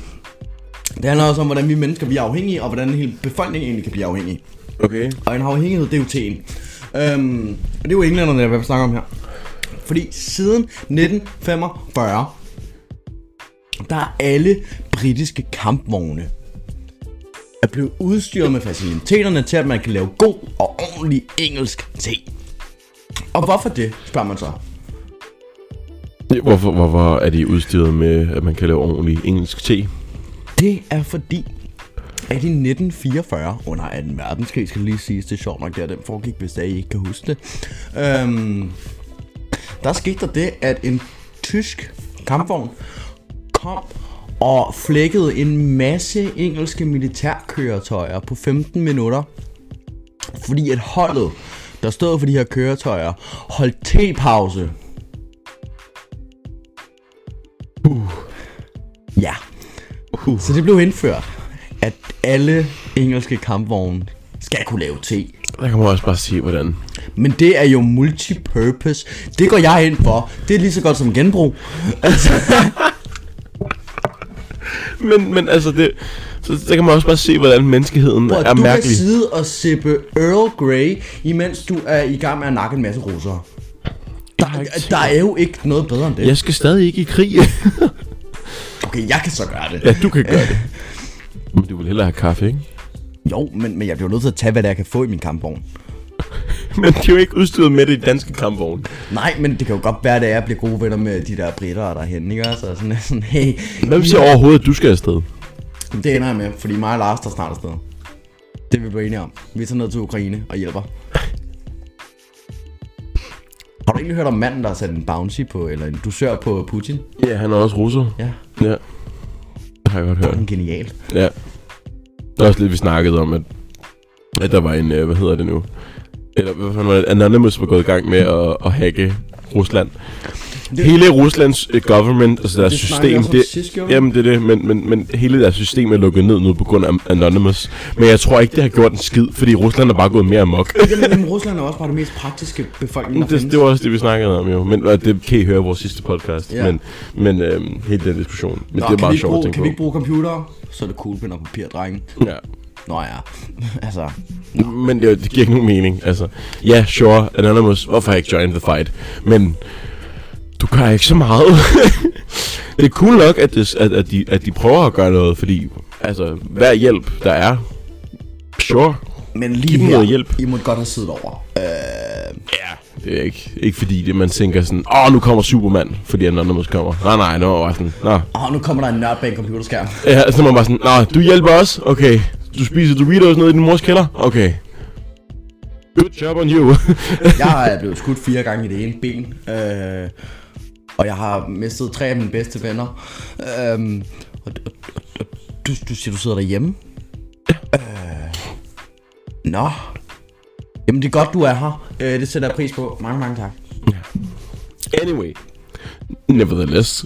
Det handler også om, hvordan vi mennesker bliver afhængige, og hvordan hele befolkningen egentlig kan blive afhængig. Okay. Og en afhængighed, det er jo teen. Øhm, og det er jo englænderne, jeg vil snakke om her. Fordi siden nitten femogfyrre, der er alle britiske kampvogne er blevet udstyret med faciliteterne til, at man kan lave god og ordentlig engelsk te. Og hvorfor det, spørger man så? Hvorfor, hvorfor er de udstyret med, at man kan lave ordentlig engelsk te? Det er fordi, at i nitten fireogfyrre, under anden verdenskrig, skal det lige siges, det er sjovt nok, der den foregik, hvis I ikke kan huske det. Øhm, der skete der det, at en tysk kampvogn kom og flækkede en masse engelske militærkøretøjer på femten minutter. Fordi at holdet, der stod for de her køretøjer, holdt tepause. Uh. Ja. Uh. Så det blev indført, at alle engelske kampvogne skal kunne lave te. Der kan man også bare sige, hvordan. Men det er jo multipurpose. Det går jeg ind for. Det er lige så godt som genbrug. Altså. men, men altså, det, så, så kan man også bare se, hvordan menneskeheden Bro, er mærkelig. Og du kan sidde og sippe Earl Grey, imens du er i gang med at nakke en masse russere. Der, der er jo ikke noget bedre end det. Jeg skal stadig ikke i krig. Okay, jeg kan så gøre det. Ja, du kan gøre det. Men du vil hellere have kaffe, ikke? Jo, men, men jeg bliver nødt til at tage, hvad der kan få i min kampvogn. Men det er jo ikke udstyret med det i danske kampvogn. Nej, men det kan jo godt være, at jeg bliver gode venner med de der britter derhenne, ikke? Så sådan, sådan hey. Hvad hvis jeg overhovedet, at du skal afsted? Det ender jeg med, fordi mig og Lars der snart afsted. Det er vi blevet enige om. Vi tager ned til Ukraine og hjælper. Har du egentlig hørt om manden, der har sat en bouncy på, eller en dusør på Putin? Ja, han er også russer. Ja. Ja. Det har jeg godt hørt. Det er genial. Ja. Der er også lidt, vi snakkede om, at, at der var en, hvad hedder det nu? Eller hvad fanden var det? Anonymous var gået i gang med at, at hacke Rusland. Det, hele Ruslands uh, government, altså deres det system, det, sidst, jamen det er det, men, men, men hele deres system er lukket ned nu på grund af Anonymous. Men jeg tror ikke, det har gjort en skid, fordi Rusland er bare gået mere amok. Jamen, men Rusland er også bare det mest praktiske befolkning, der det, det var også det, vi snakkede om jo, men, og det kan I høre i vores sidste podcast, ja. men, men øh, hele den diskussion. Men nå, det er bare sjovt at tænke på. Kan vi ikke bruge computere, så er det kuglepen og papir, drenge. Ja. Nå ja, altså... Nå. Men det, det giver ikke nogen mening, altså. Ja, yeah, sure, Anonymous, hvorfor har jeg ikke joined the fight? Men... Du gør ikke så meget. Det er cool nok, at, det, at, at, de, at de prøver at gøre noget, fordi altså, hver hjælp, der er, Sure. Men lige her, hjælp. I må godt have siddet over. Øh... Ja, det er ikke, ikke fordi det, man tænker sådan, åh, oh, nu kommer Superman, fordi han måske kommer. Nej, nej, nu var sådan, nå. Åh, oh, nu kommer der en nørd bag en computerskærm. Ja, så man bare sådan, nå, du hjælper os? Okay. Du spiser Doritos nede i din mors kælder? Okay. Good job on you. Jeg er blevet skudt fire gange i det ene ben. Øh... Og jeg har mistet tre af mine bedste venner. Øh... Og, og, og, og, du, du siger, du sidder derhjemme? Øh... Nå. Jamen det er godt, du er her. Øh, det sætter jeg pris på. Mange, mange tak. Anyway. Nevertheless.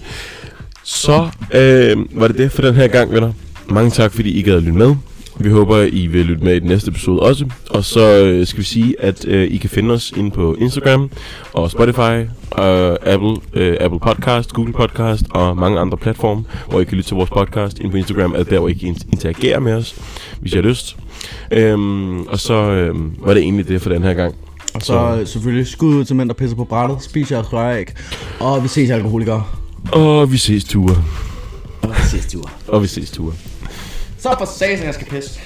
Så øh, var det det for den her gang, venner. Mange tak, fordi I gad at lytte med. Vi håber, I vil lytte med i den næste episode også. Og så øh, skal vi sige, at øh, I kan finde os inde på Instagram og Spotify, og Apple, øh, Apple Podcast, Google Podcast og mange andre platforme, hvor I kan lytte til vores podcast. Inde på Instagram er der, hvor I kan interagere med os, hvis I har lyst. Øhm, og så øhm, var det egentlig det for den her gang. Og så, så selvfølgelig skud ud til mænd, der pisser på brættet. Spis jeres røræg. Og vi ses, alkoholikere. Og vi ses ture. Og vi ses ture. Og vi ses ture. Så for satan, jeg skal pisse.